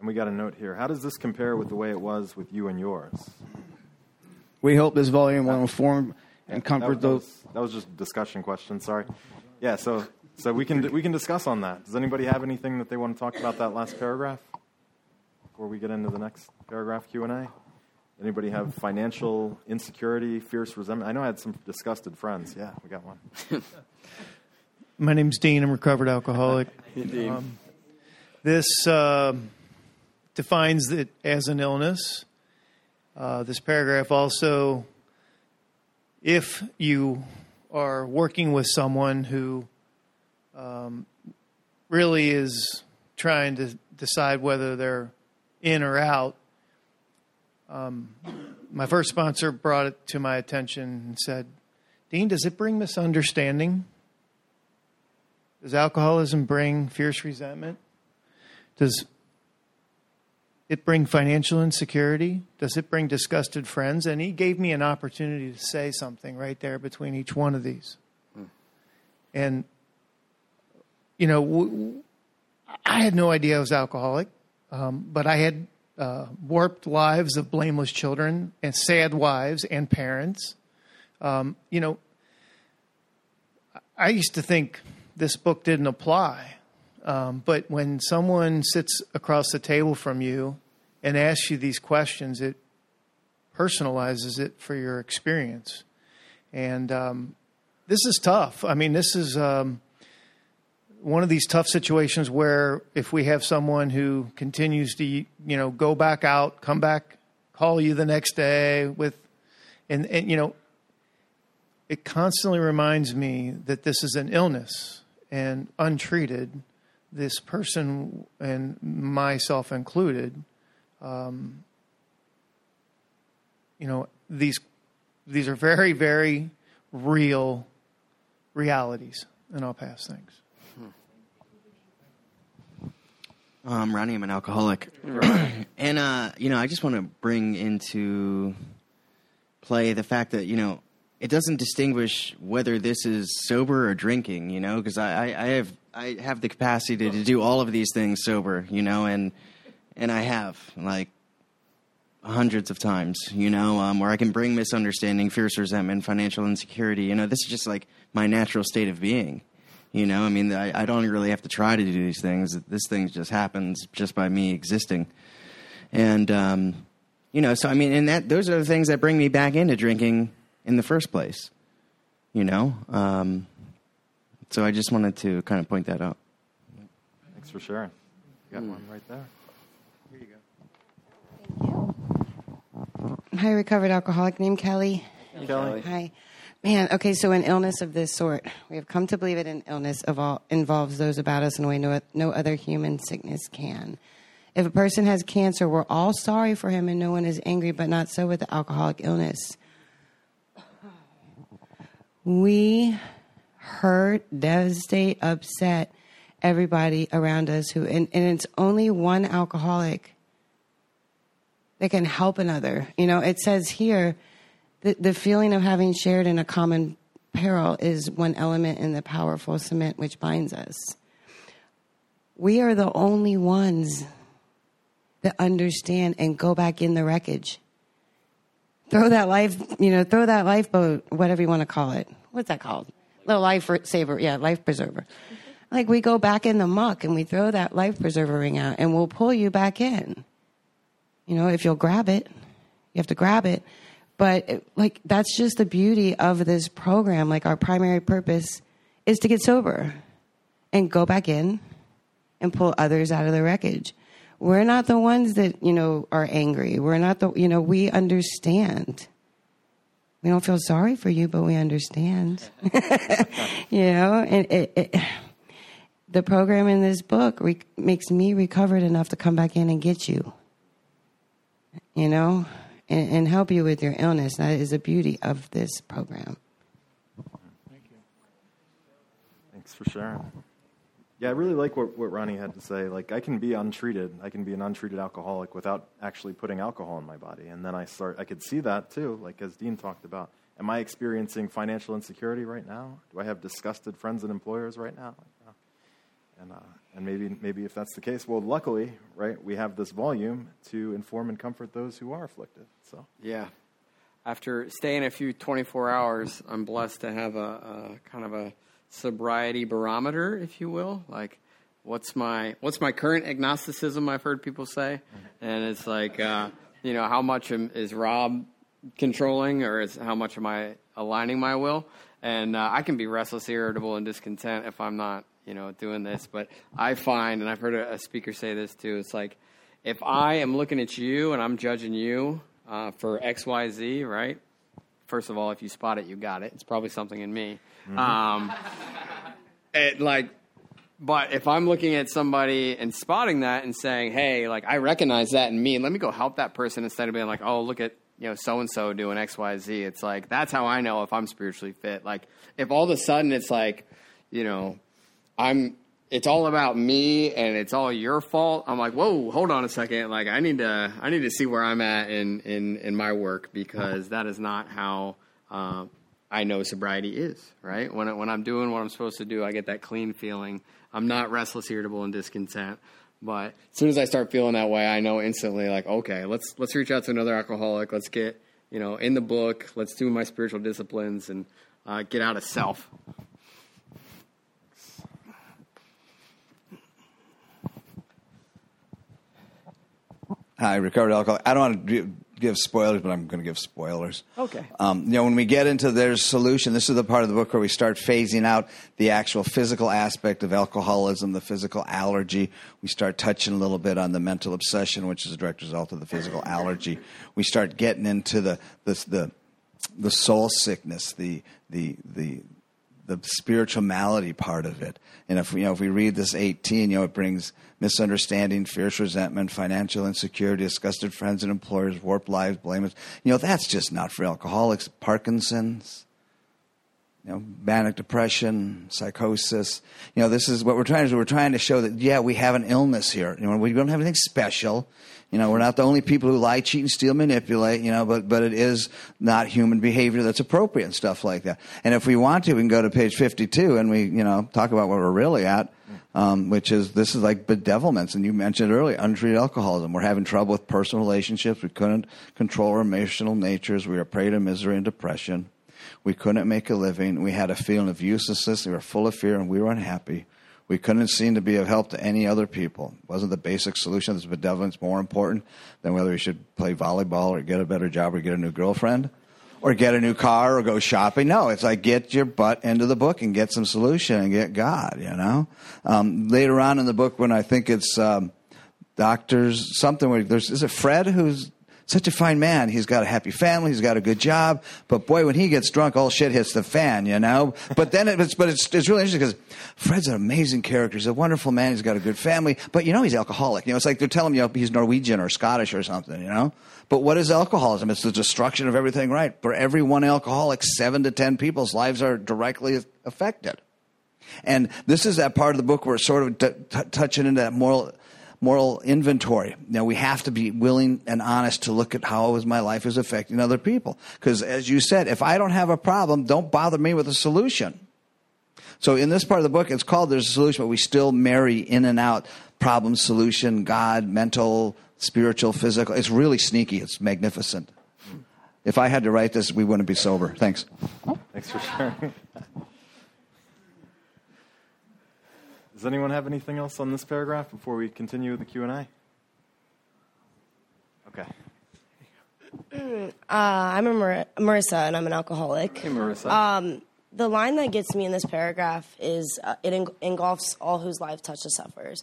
And we got a note here. How does this compare with the way it was with you and yours? We hope this volume will inform and comfort those. That, that was just a discussion question, sorry. Yeah, so so we can we can discuss on that. Does anybody have anything that they want to talk about that last paragraph before we get into the next paragraph Q and A? Anybody have financial insecurity, fierce resentment? I know I had some disgusted friends. Yeah, we got one. My name's Dean. I'm a recovered alcoholic. Dean. Um, this uh, defines it as an illness. Uh, this paragraph also, if you are working with someone who um, really is trying to decide whether they're in or out, Um, my first sponsor brought it to my attention and said, Dean, does it bring misunderstanding? Does alcoholism bring fierce resentment? Does it bring financial insecurity? Does it bring disgusted friends? And he gave me an opportunity to say something right there between each one of these. Hmm. And, you know, w- w- I had no idea I was alcoholic, um, but I had... Uh, warped lives of blameless children and sad wives and parents. Um, you know, I used to think this book didn't apply. Um, but when someone sits across the table from you and asks you these questions, it personalizes it for your experience. And um, this is tough. I mean, this is... Um, one of these tough situations where if we have someone who continues to, you know, go back out, come back, call you the next day with, and, and, you know, it constantly reminds me that this is an illness, and untreated, this person and myself included, um, you know, these, these are very, very real realities, and I'll pass things. Um, Ronnie, I'm an alcoholic. And, uh, you know, I just want to bring into play the fact that, you know, it doesn't distinguish whether this is sober or drinking, you know, because I, I, I have I have the capacity to, to do all of these things sober, you know, and and I have, like, hundreds of times, you know, um, where I can bring misunderstanding, fierce resentment, financial insecurity. You know, this is just, like, my natural state of being. You know, I mean, I, I don't really have to try to do these things. This thing just happens just by me existing. And, um, you know, so, I mean, and that, those are the things that bring me back into drinking in the first place, you know? Um, so I just wanted to kind of point that out. Thanks for sharing. You got one right there. Here you go. Thank you. Hi, recovered alcoholic. Name Kelly. Hey, Kelly. Hi. Man, okay, so an illness of this sort, we have come to believe it an illness of all, involves those about us in a way no, no other human sickness can. If a person has cancer, we're all sorry for him and no one is angry, but not so with the alcoholic illness. We hurt, devastate, upset everybody around us who, and, and it's only one alcoholic that can help another. You know, it says here, The, the feeling of having shared in a common peril is one element in the powerful cement which binds us. We are the only ones that understand and go back in the wreckage. Throw that life, you know, throw that lifeboat, whatever you want to call it. What's that called? Little life saver, yeah, life preserver. Like we go back in the muck and we throw that life preserver ring out and we'll pull you back in. You know, if you'll grab it, you have to grab it. But, like, that's just the beauty of this program. Like, our primary purpose is to get sober and go back in and pull others out of the wreckage. We're not the ones that, you know, are angry. We're not the, you know, we understand. We don't feel sorry for you, but we understand. You know, and it, it, the program in this book re- makes me recovered enough to come back in and get you, you know? And, and help you with your illness. That is the beauty of this program. Thank you. Thanks for sharing. Yeah, I really like what, what Ronnie had to say. Like, I can be untreated. I can be an untreated alcoholic without actually putting alcohol in my body. And then I start, I could see that too, like as Dean talked about. Am I experiencing financial insecurity right now? Do I have disgusted friends and employers right now? And, uh, and maybe maybe if that's the case, well, luckily, right, we have this volume to inform and comfort those who are afflicted. So yeah, after staying a few twenty-four hours, I'm blessed to have a, a kind of a sobriety barometer, if you will. Like, what's my what's my current agnosticism? I've heard people say, and it's like, uh, you know, how much is Rob controlling, or is how much am I aligning my will? And uh, I can be restless, irritable, and discontent if I'm not, you know, doing this. But I find, and I've heard a speaker say this too, it's like, if I am looking at you and I'm judging you uh, for X, Y, Z, right? First of all, if you spot it, you got it. It's probably something in me. Mm-hmm. Um, it like, but if I'm looking at somebody and spotting that and saying, hey, like, I recognize that in me, and let me go help that person, instead of being like, oh, look at, you know, so-and-so doing X, Y, Z. It's like, that's how I know if I'm spiritually fit. Like, if all of a sudden it's like, you know, I'm, it's all about me and it's all your fault. I'm like, whoa, hold on a second. Like, I need to, I need to see where I'm at in, in, in my work, because that is not how, um, I know sobriety is, right? When, when I'm doing what I'm supposed to do, I get that clean feeling. I'm not restless, irritable, and discontent. But as soon as I start feeling that way, I know instantly, like, okay, let's, let's reach out to another alcoholic. Let's get, you know, in the book, let's do my spiritual disciplines and, uh, get out of self. Hi, recovered alcoholic. I don't want to give spoilers, but I'm going to give spoilers. Okay. Um, you know, when we get into their solution, this is the part of the book where we start phasing out the actual physical aspect of alcoholism, the physical allergy. We start touching a little bit on the mental obsession, which is a direct result of the physical allergy. We start getting into the the the, the soul sickness, the the the. the spiritual malady part of it. And if, you know, if we read this eighteen, you know, it brings misunderstanding, fierce resentment, financial insecurity, disgusted friends and employers, warped lives, blame it. You know, that's just not for alcoholics. Parkinson's, you know, manic depression, psychosis. You know, this is what we're trying to do. We're trying to show that, yeah, we have an illness here. You know, we don't have anything special. You know, we're not the only people who lie, cheat, and steal, manipulate, you know, but, but it is not human behavior that's appropriate and stuff like that. And if we want to, we can go to page fifty-two and we, you know, talk about what we're really at, um, which is, this is like bedevilments. And you mentioned earlier, untreated alcoholism. We're having trouble with personal relationships. We couldn't control our emotional natures. We are prey to misery and depression. We couldn't make a living. We had a feeling of uselessness. We were full of fear, and we were unhappy. We couldn't seem to be of help to any other people. It wasn't the basic solution that's benevolence more important than whether we should play volleyball or get a better job or get a new girlfriend or get a new car or go shopping? No, it's like get your butt into the book and get some solution and get God, you know? Um, later on in the book when I think it's um, doctors, something where there's, is it Fred who's such a fine man? He's got a happy family. He's got a good job. But boy, when he gets drunk, all shit hits the fan, you know? But then it's, but it's, it's really interesting because Fred's an amazing character. He's a wonderful man. He's got a good family. But you know, he's alcoholic. You know, it's like they're telling you he's Norwegian or Scottish or something, you know? But what is alcoholism? It's the destruction of everything, right? For every one alcoholic, seven to ten people's lives are directly affected. And this is that part of the book where it's sort of t- t- touching into that moral moral inventory. Now, we have to be willing and honest to look at how was my life is affecting other people. Because as you said, if I don't have a problem, don't bother me with a solution. So in this part of the book, it's called There's a Solution, but we still marry in and out problem, solution, God, mental, spiritual, physical. It's really sneaky. It's magnificent. If I had to write this, we wouldn't be sober. Thanks. Thanks for sharing. Does anyone have anything else on this paragraph before we continue with the Q and A? Okay. Uh, I'm a Mar- Marissa, and I'm an alcoholic. Hey, Marissa. Um, the line that gets me in this paragraph is uh, it eng- engulfs all whose life touches suffers.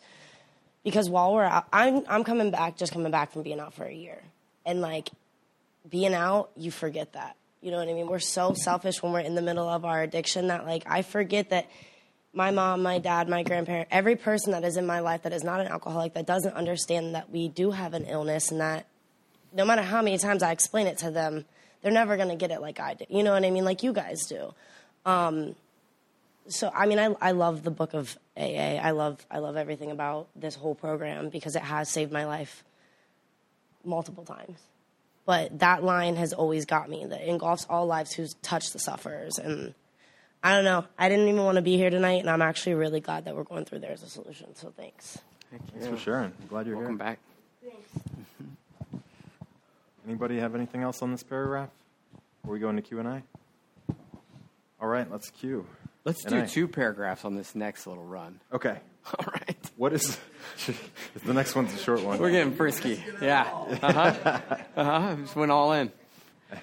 Because while we're out, I'm, I'm coming back, just coming back from being out for a year. And, like, being out, you forget that. You know what I mean? We're so selfish when we're in the middle of our addiction that, like, I forget that my mom, my dad, my grandparent, every person that is in my life that is not an alcoholic, that doesn't understand that we do have an illness and that no matter how many times I explain it to them, they're never going to get it like I do. You know what I mean? Like you guys do. Um, so, I mean, I, I love the book of A A. I love I love everything about this whole program because it has saved my life multiple times. But that line has always got me, that engulfs all lives who touch the sufferers, and I don't know. I didn't even want to be here tonight, and I'm actually really glad that we're going through There's a Solution, so thanks. Thank you. Thanks for sharing. I'm glad you're Welcome here. Welcome back. Thanks. Anybody have anything else on this paragraph? Are we going to Q and A? All right, let's Q. Let's do I. two paragraphs on this next little run. Okay. All right. What is – the next one's a short one. We're getting frisky. Yeah. Uh-huh. Uh-huh. Just went all in.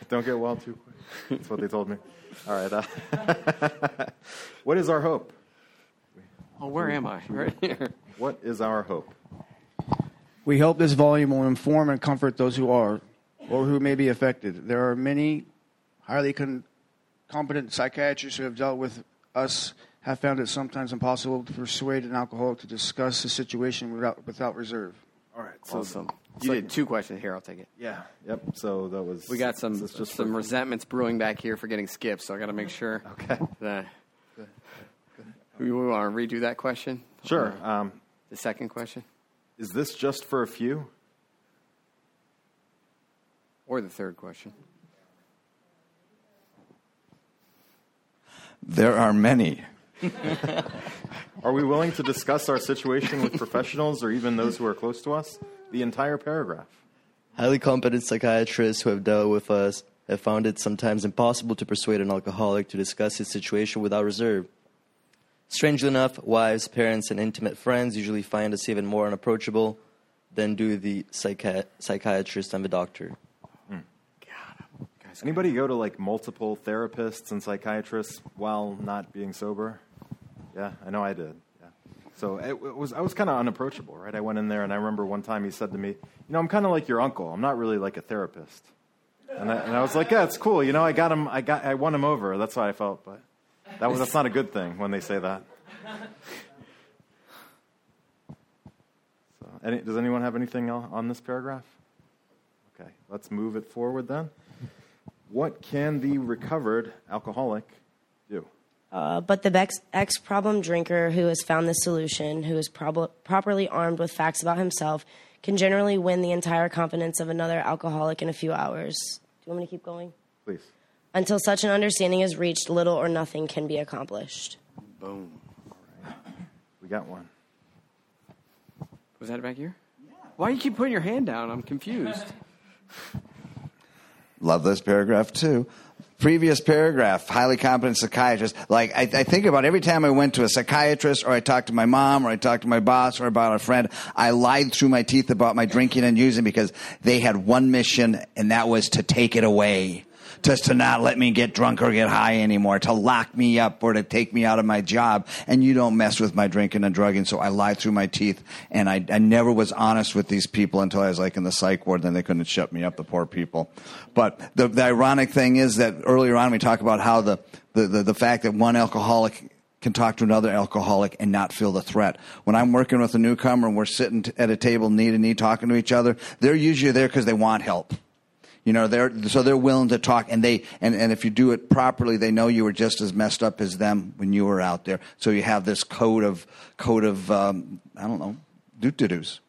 Don't get wild too quick. That's what they told me. All right. Uh, what is our hope? Oh, where am I? Right here. What is our hope? We hope this volume will inform and comfort those who are or who may be affected. There are many highly con- competent psychiatrists who have dealt with us have found it sometimes impossible to persuade an alcoholic to discuss the situation without, without reserve. All right. So awesome. You like, did two questions here. I'll take it. Yeah. Yep. So that was. We got some just some for... resentments brewing back here for getting skipped. So I got to make sure. Okay. That good. Good. We, we want to redo that question. Sure. Um, the second question. Is this just for a few? Or the third question. There are many. Are we willing to discuss our situation with professionals or even those who are close to us? The entire paragraph. Highly competent psychiatrists who have dealt with us have found it sometimes impossible to persuade an alcoholic to discuss his situation without reserve. Strangely enough, wives, parents, and intimate friends usually find us even more unapproachable than do the psychi- psychiatrist and the doctor. Mm. God, guys, anybody go to like multiple therapists and psychiatrists while not being sober? Yeah, I know I did. Yeah. So it, it was I was kind of unapproachable, right? I went in there, and I remember one time he said to me, you know, I'm kind of like your uncle. I'm not really like a therapist. And I, and I was like, yeah, it's cool. You know, I got him. I got. I won him over. That's how I felt. But that was that's not a good thing when they say that. So, any, does anyone have anything on this paragraph? Okay, let's move it forward then. What can the recovered alcoholic do? Uh, but the ex- ex-problem drinker who has found the solution, who is prob- properly armed with facts about himself, can generally win the entire confidence of another alcoholic in a few hours. Do you want me to keep going? Please. Until such an understanding is reached, little or nothing can be accomplished. Boom. All right. We got one. Was that back here? Yeah. Why do you keep putting your hand down? I'm confused. Love this paragraph, too. Previous paragraph, highly competent psychiatrist. Like, I, I think about every time I went to a psychiatrist, or I talked to my mom, or I talked to my boss, or about a friend, I lied through my teeth about my drinking and using because they had one mission, and that was to take it away. Just to not let me get drunk or get high anymore, to lock me up or to take me out of my job. And you don't mess with my drinking and drugging. So I lied through my teeth, and I, I never was honest with these people until I was like in the psych ward. Then they couldn't shut me up, the poor people. But the, the ironic thing is that earlier on we talk about how the, the, the, the fact that one alcoholic can talk to another alcoholic and not feel the threat. When I'm working with a newcomer and we're sitting at a table knee to knee talking to each other, they're usually there because they want help. You know, they're, so they're willing to talk, and they, and, and if you do it properly, they know you were just as messed up as them when you were out there. So you have this code of, code of, um, I don't know, do-do-dos.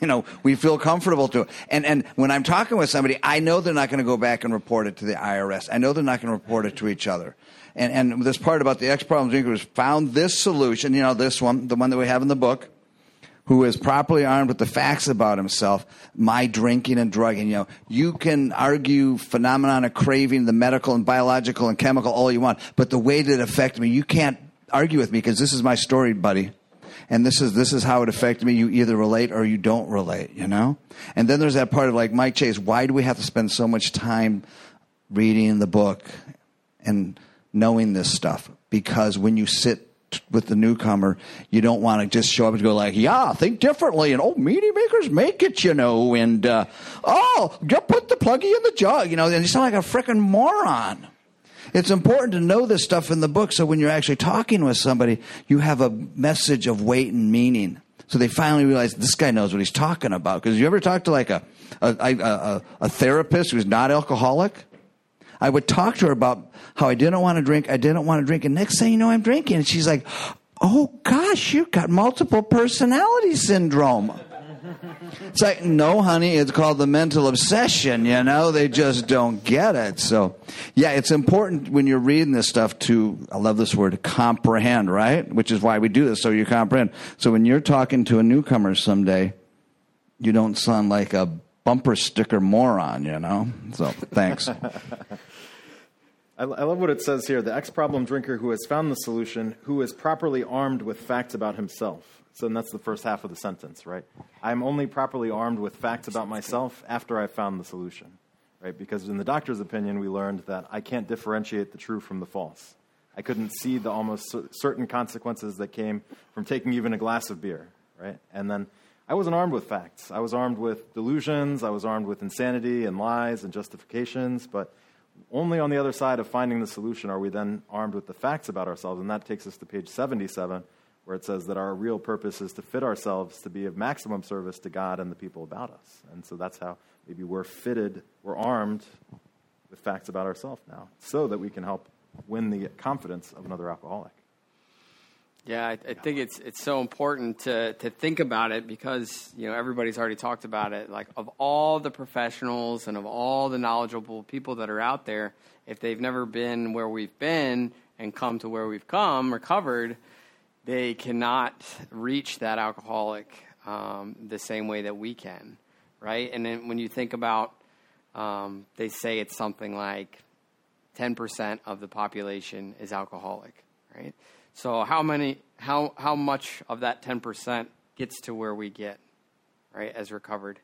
You know, we feel comfortable to it. And, and when I'm talking with somebody, I know they're not going to go back and report it to the I R S. I know they're not going to report it to each other. And, and this part about the ex-problem drinker who's found this solution, you know, this one, the one that we have in the book, who is properly armed with the facts about himself, my drinking and drugging. You know, you can argue phenomenon of craving, the medical and biological and chemical, all you want, but the way that it affected me, you can't argue with me because this is my story, buddy. And this is this is how it affected me. You either relate or you don't relate, you know? And then there's that part of like Mike Chase, why do we have to spend so much time reading the book and knowing this stuff? Because when you sit with the newcomer, you don't want to just show up and go like, yeah, think differently, and oh, meaty makers make it, you know, and uh, oh, just put the pluggy in the jug, you know, and you sound like a frickin' moron. It's important to know this stuff in the book so when you're actually talking with somebody, you have a message of weight and meaning. So they finally realize this guy knows what he's talking about. Because you ever talk to like a a, a, a therapist who's not alcoholic? I would talk to her about how I didn't want to drink, I didn't want to drink, and next thing you know, I'm drinking. And she's like, oh, gosh, you've got multiple personality syndrome. It's like, no, honey, it's called the mental obsession, you know? They just don't get it. So, yeah, it's important when you're reading this stuff to, I love this word, comprehend, right? Which is why we do this, so you comprehend. So when you're talking to a newcomer someday, you don't sound like a bumper sticker moron, you know? So, thanks. I love what it says here. The ex-problem drinker who has found the solution, who is properly armed with facts about himself. So that's the first half of the sentence, right? I'm only properly armed with facts about myself after I found the solution, right? Because in the doctor's opinion, we learned that I can't differentiate the true from the false. I couldn't see the almost certain consequences that came from taking even a glass of beer, right? And then I wasn't armed with facts. I was armed with delusions. I was armed with insanity and lies and justifications, but only on the other side of finding the solution are we then armed with the facts about ourselves, and that takes us to page seventy-seven, where it says that our real purpose is to fit ourselves to be of maximum service to God and the people about us. And so that's how maybe we're fitted, we're armed with facts about ourselves now, so that we can help win the confidence of another alcoholic. Yeah, I, I think it's it's so important to to think about it because, you know, everybody's already talked about it. Like, of all the professionals and of all the knowledgeable people that are out there, if they've never been where we've been and come to where we've come, recovered, they cannot reach that alcoholic um, the same way that we can, right? And then when you think about, um, they say it's something like ten percent of the population is alcoholic, right? So how many, how how much of that ten percent gets to where we get, right, as recovered?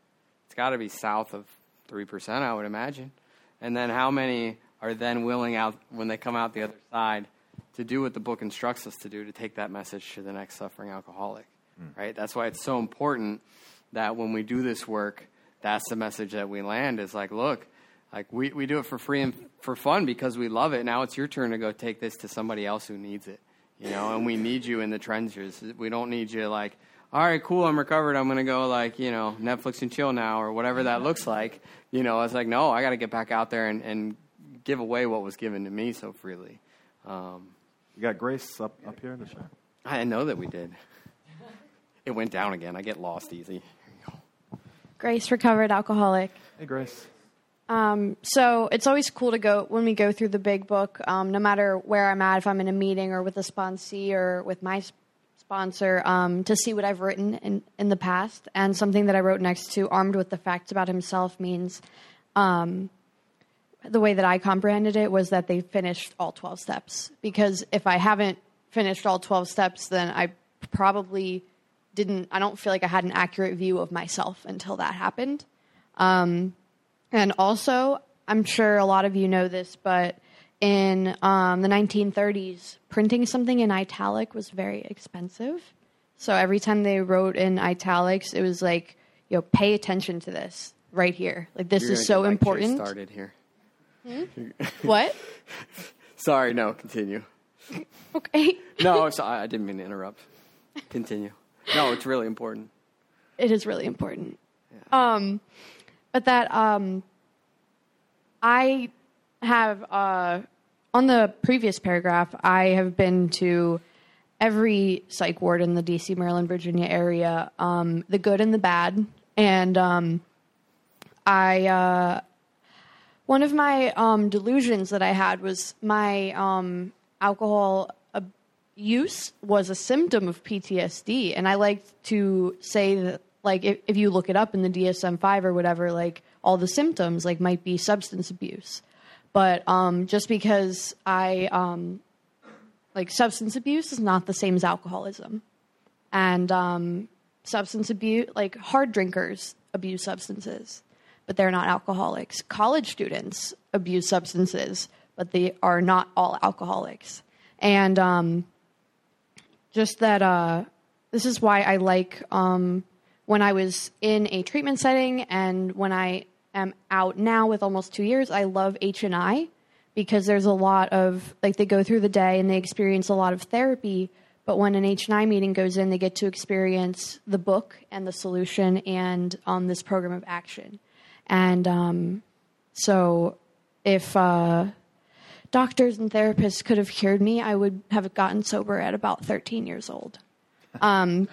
It's got to be south of three percent, I would imagine. And then how many are then willing out when they come out the other side to do what the book instructs us to do, to take that message to the next suffering alcoholic, mm. right? That's why it's so important that when we do this work, that's the message that we land is like, look, like we, we do it for free and for fun because we love it. Now it's your turn to go take this to somebody else who needs it. You know, and we need you in the trenches. We don't need you like, all right, cool, I'm recovered. I'm going to go like, you know, Netflix and chill now or whatever that looks like. You know, it's like, no, I got to get back out there and, and give away what was given to me so freely. Um, you got Grace up, up here in the show? I know that we did. It went down again. I get lost easy. Here you go. Grace, recovered alcoholic. Hey, Grace. Um, so it's always cool to go when we go through the big book, um, no matter where I'm at, if I'm in a meeting or with a sponsee or with my sp- sponsor, um, to see what I've written in, in the past. And something that I wrote next to armed with the facts about himself means, um, the way that I comprehended it was that they finished all twelve steps, because if I haven't finished all twelve steps, then I probably didn't, I don't feel like I had an accurate view of myself until that happened. Um, and also, I'm sure a lot of you know this, but in um, the nineteen thirties, printing something in italic was very expensive. So every time they wrote in italics, it was like, you know, pay attention to this right here. Like, this You're is so important. Started here. Hmm? What? Sorry, no, continue. Okay. No, sorry, I didn't mean to interrupt. Continue. No, it's really important. It is really important. Yeah. Um, but that um, I have, uh, on the previous paragraph, I have been to every psych ward in the D C, Maryland, Virginia area, um, the good and the bad. And um, I, uh, one of my um, delusions that I had was my um, alcohol use was a symptom of P T S D. And I like to say that, like, if, if you look it up in the D S M five or whatever, like, all the symptoms, like, might be substance abuse. But um, just because I, um, like, substance abuse is not the same as alcoholism. And um, substance abuse, like, hard drinkers abuse substances, but they're not alcoholics. College students abuse substances, but they are not all alcoholics. And, um, Just that uh, this is why I like um, when I was in a treatment setting and when I am out now with almost two years, I love H and I, because there's a lot of, like, they go through the day and they experience a lot of therapy. But when an H and I meeting goes in, they get to experience the book and the solution and um, this program of action. And um, so if... Uh, doctors and therapists could have cured me, I would have gotten sober at about thirteen years old. Um,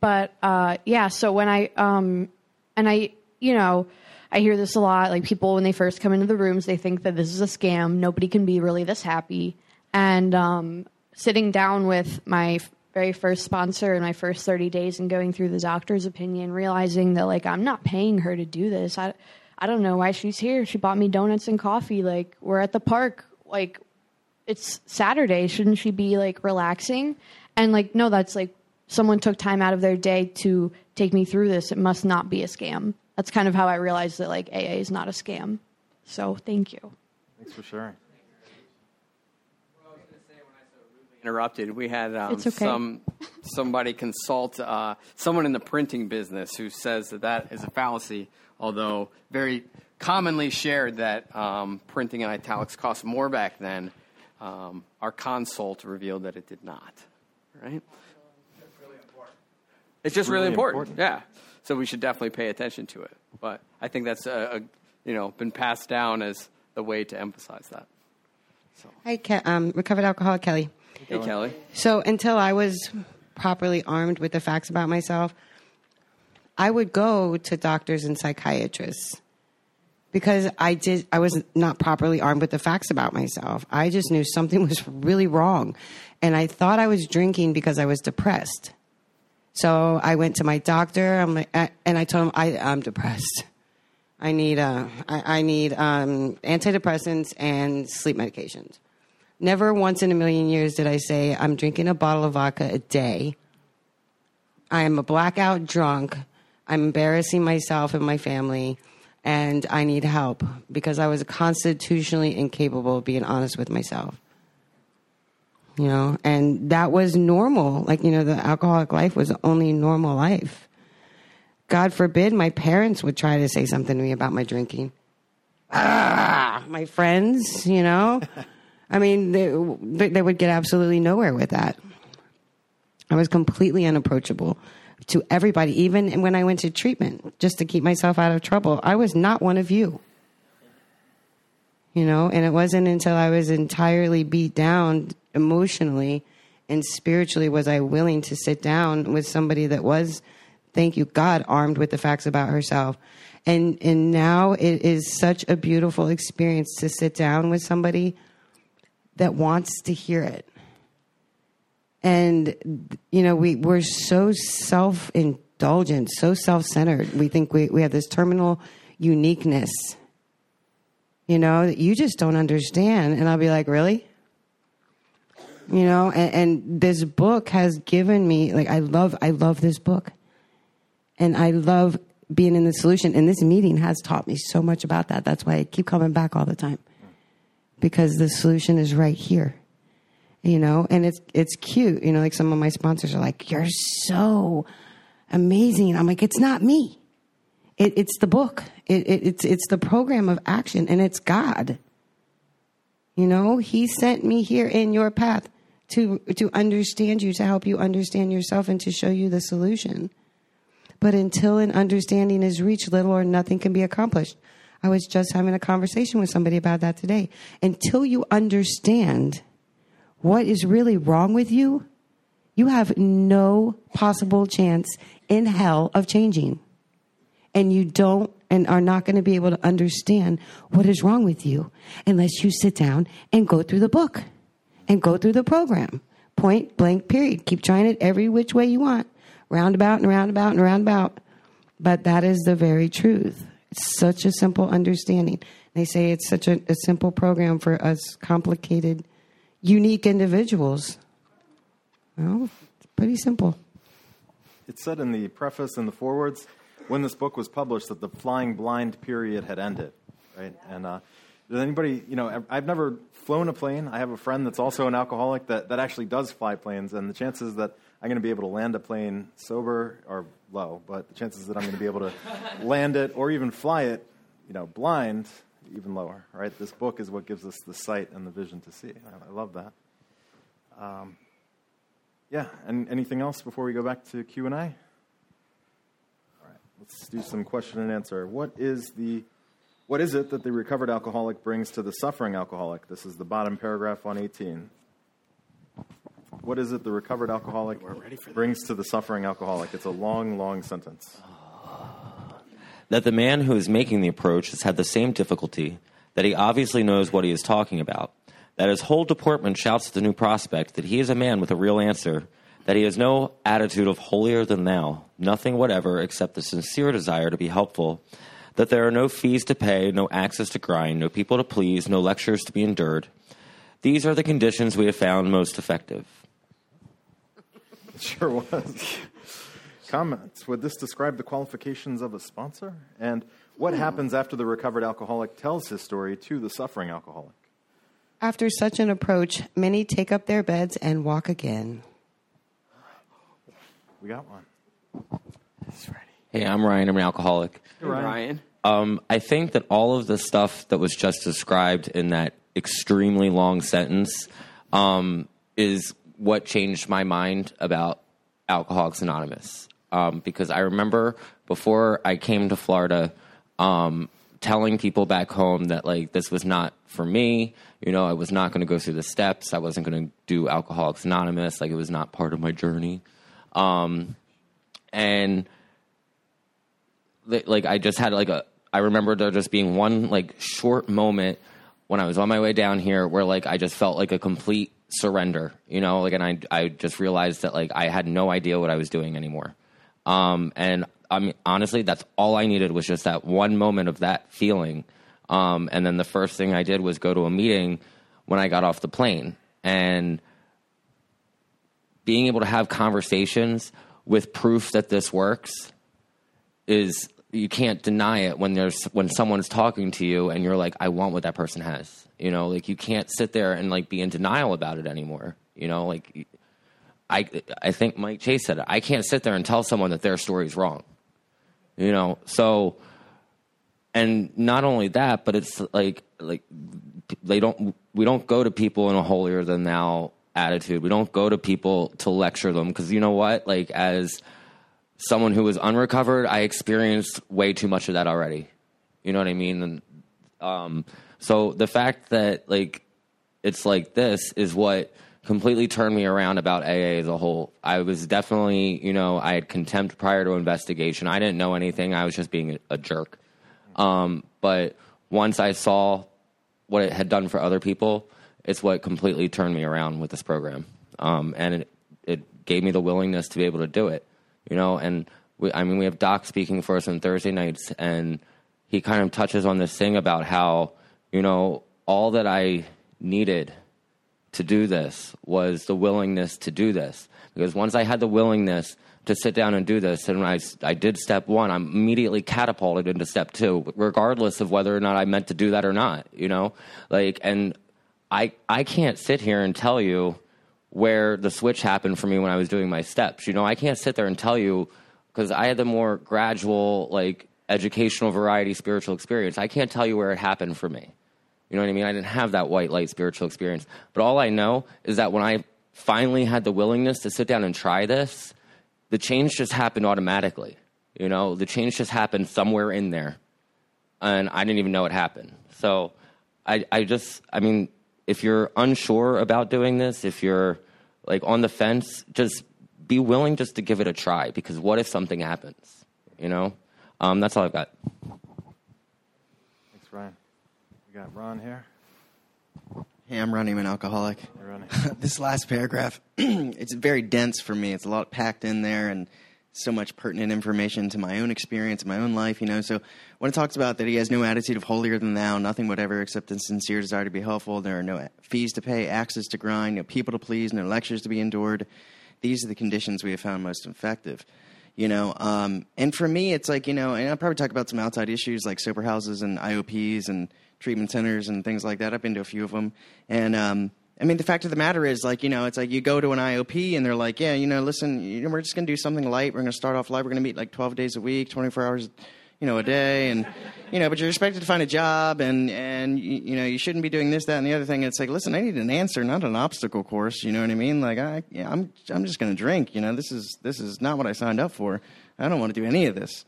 but, uh, yeah, so when I, um, and I, you know, I hear this a lot, like, people, when they first come into the rooms, they think that this is a scam. Nobody can be really this happy. And um, sitting down with my very first sponsor in my first thirty days and going through the doctor's opinion, realizing that, like, I'm not paying her to do this. I I don't know why she's here. She bought me donuts and coffee. Like, we're at the park. Like, it's Saturday. Shouldn't she be, like, relaxing? And, like, no, that's, like, someone took time out of their day to take me through this. It must not be a scam. That's kind of how I realized that, like, A A is not a scam. So thank you. Thanks for sharing. Well, I was going to say, when I so rudely interrupted, we had um, okay. some somebody consult uh, someone in the printing business who says that that is a fallacy. Although very commonly shared that um, printing in italics cost more back then, um, our consult revealed that it did not. Right? It's really important. It's just really, really important. important. Yeah. So we should definitely pay attention to it. But I think that's uh, a, you know, been passed down as the way to emphasize that. So. Hi, Ke- um, recovered alcoholic Kelly. Hey, hey, Kelly. So until I was properly armed with the facts about myself, I would go to doctors and psychiatrists because I did. I was not properly armed with the facts about myself. I just knew something was really wrong, and I thought I was drinking because I was depressed. So I went to my doctor, I'm like, and I told him I, I'm depressed. I need uh, I, I need um, antidepressants and sleep medications. Never once in a million years did I say I'm drinking a bottle of vodka a day. I am a blackout drunk. I'm embarrassing myself and my family, and I need help, because I was constitutionally incapable of being honest with myself. You know, and that was normal. Like, you know, the alcoholic life was the only normal life. God forbid my parents would try to say something to me about my drinking. Ah, my friends, you know. I mean, they, they would get absolutely nowhere with that. I was completely unapproachable to everybody, even when I went to treatment, just to keep myself out of trouble. I was not one of you, you know, and it wasn't until I was entirely beat down emotionally and spiritually was I willing to sit down with somebody that was, thank you, God, armed with the facts about herself. And and now it is such a beautiful experience to sit down with somebody that wants to hear it. And, you know, we, we're so self-indulgent, so self-centered. We think we, we have this terminal uniqueness, you know, that you just don't understand. And I'll be like, really? You know, and, and this book has given me, like, I love, I love this book. And I love being in the solution. And this meeting has taught me so much about that. That's why I keep coming back all the time. Because the solution is right here. You know, and it's it's cute. You know, like some of my sponsors are like, you're so amazing. I'm like, it's not me. It, it's the book. It, it, it's it's the program of action. And it's God. You know, he sent me here in your path to to understand you, to help you understand yourself and to show you the solution. But until an understanding is reached, little or nothing can be accomplished. I was just having a conversation with somebody about that today. Until you understand what is really wrong with you, you have no possible chance in hell of changing. And you don't and are not going to be able to understand what is wrong with you unless you sit down and go through the book and go through the program. Point blank, period. Keep trying it every which way you want. Roundabout and roundabout and roundabout. But that is the very truth. It's such a simple understanding. They say it's such a, a simple program for us complicated, unique individuals. Well, it's pretty simple. It said in the preface and the forewords, when this book was published, that the flying blind period had ended. Right? And uh, does anybody, you know, I've never flown a plane. I have a friend that's also an alcoholic that, that actually does fly planes. And the chances that I'm going to be able to land a plane sober are low, but the chances that I'm going to be able to land it or even fly it, you know, blind, even lower, right? This book is what gives us the sight and the vision to see. I, I love that. Um, yeah, and anything else before we go back to Q and A? All right, let's do some question and answer. What is the, what is it that the recovered alcoholic brings to the suffering alcoholic? This is the bottom paragraph on eighteen. What is it the recovered alcoholic brings to the suffering alcoholic? It's a long, long sentence. That the man who is making the approach has had the same difficulty, that he obviously knows what he is talking about, that his whole deportment shouts at the new prospect that he is a man with a real answer, that he has no attitude of holier than thou, nothing whatever except the sincere desire to be helpful, that there are no fees to pay, no axes to grind, no people to please, no lectures to be endured. These are the conditions we have found most effective. Sure was. Comments. Would this describe the qualifications of a sponsor? And what happens after the recovered alcoholic tells his story to the suffering alcoholic? After such an approach, many take up their beds and walk again. We got one. It's ready. Hey, I'm Ryan. I'm an alcoholic. Hey, Ryan. Ryan. Um, I think that all of the stuff that was just described in that extremely long sentence um, is what changed my mind about Alcoholics Anonymous. Um, because I remember before I came to Florida, um, telling people back home that like, this was not for me. You know, I was not going to go through the steps. I wasn't going to do Alcoholics Anonymous. Like it was not part of my journey. Um, and th- like, I just had like a, I remember there just being one like short moment when I was on my way down here where like, I just felt like a complete surrender, you know, like, and I, I just realized that like, I had no idea what I was doing anymore. Um, and I mean, honestly, that's all I needed was just that one moment of that feeling. Um, and then the first thing I did was go to a meeting when I got off the plane, and being able to have conversations with proof that this works is, you can't deny it when there's, when someone's talking to you and you're like, I want what that person has, you know, like you can't sit there and like be in denial about it anymore. You know, like I, I think Mike Chase said it. I can't sit there and tell someone that their story's wrong, you know? So, and not only that, but it's like, like they don't, we don't go to people in a holier than thou attitude. We don't go to people to lecture them. Cause you know what? Like as, someone who was unrecovered, I experienced way too much of that already. You know what I mean? And, um, so the fact that like, it's like this is what completely turned me around about A A as a whole. I was definitely, you know, I had contempt prior to investigation. I didn't know anything. I was just being a, a jerk. Um, but once I saw what it had done for other people, it's what completely turned me around with this program. Um, and it, it gave me the willingness to be able to do it. You know, and we, I mean, we have Doc speaking for us on Thursday nights, and he kind of touches on this thing about how, you know, all that I needed to do this was the willingness to do this. Because once I had the willingness to sit down and do this, and I, I did step one, I'm immediately catapulted into step two, regardless of whether or not I meant to do that or not, you know? Like, and I, I can't sit here and tell you where the switch happened for me when I was doing my steps. You know, I can't sit there and tell you, because I had the more gradual, like, educational variety spiritual experience. I can't tell you where it happened for me. You know what I mean? I didn't have that white light spiritual experience. But all I know is that when I finally had the willingness to sit down and try this, the change just happened automatically. You know, the change just happened somewhere in there. And I didn't even know it happened. So I, I just, I mean, if you're unsure about doing this, if you're like on the fence, just be willing just to give it a try, because what if something happens, you know? Um, that's all I've got. Thanks, Ryan. We got Ron here. Hey, I'm Ronnie. I'm an alcoholic. Hey, Ronnie. This last paragraph, it's very dense for me. It's a lot packed in there and so much pertinent information to my own experience, my own life, you know. So when it talks about that he has no attitude of holier than thou, nothing whatever except a sincere desire to be helpful, there are no fees to pay, axes to grind, no people to please, no lectures to be endured, these are the conditions we have found most effective. You know, um, and for me, it's like, you know, and I'll probably talk about some outside issues like sober houses and I O Ps and treatment centers and things like that. I've been to a few of them. And, um, I mean, the fact of the matter is, like, you know, it's like you go to an I O P and they're like, yeah, you know, listen, you know, we're just going to do something light. We're going to start off light. We're going to meet like twelve days a week, twenty-four hours, you know, a day. And, you know, but you're expected to find a job and, and you, you know, you shouldn't be doing this, that, and the other thing. It's like, listen, I need an answer, not an obstacle course. You know what I mean? Like, I, yeah, I'm, I'm just going to drink. You know, this is, this is not what I signed up for. I don't want to do any of this.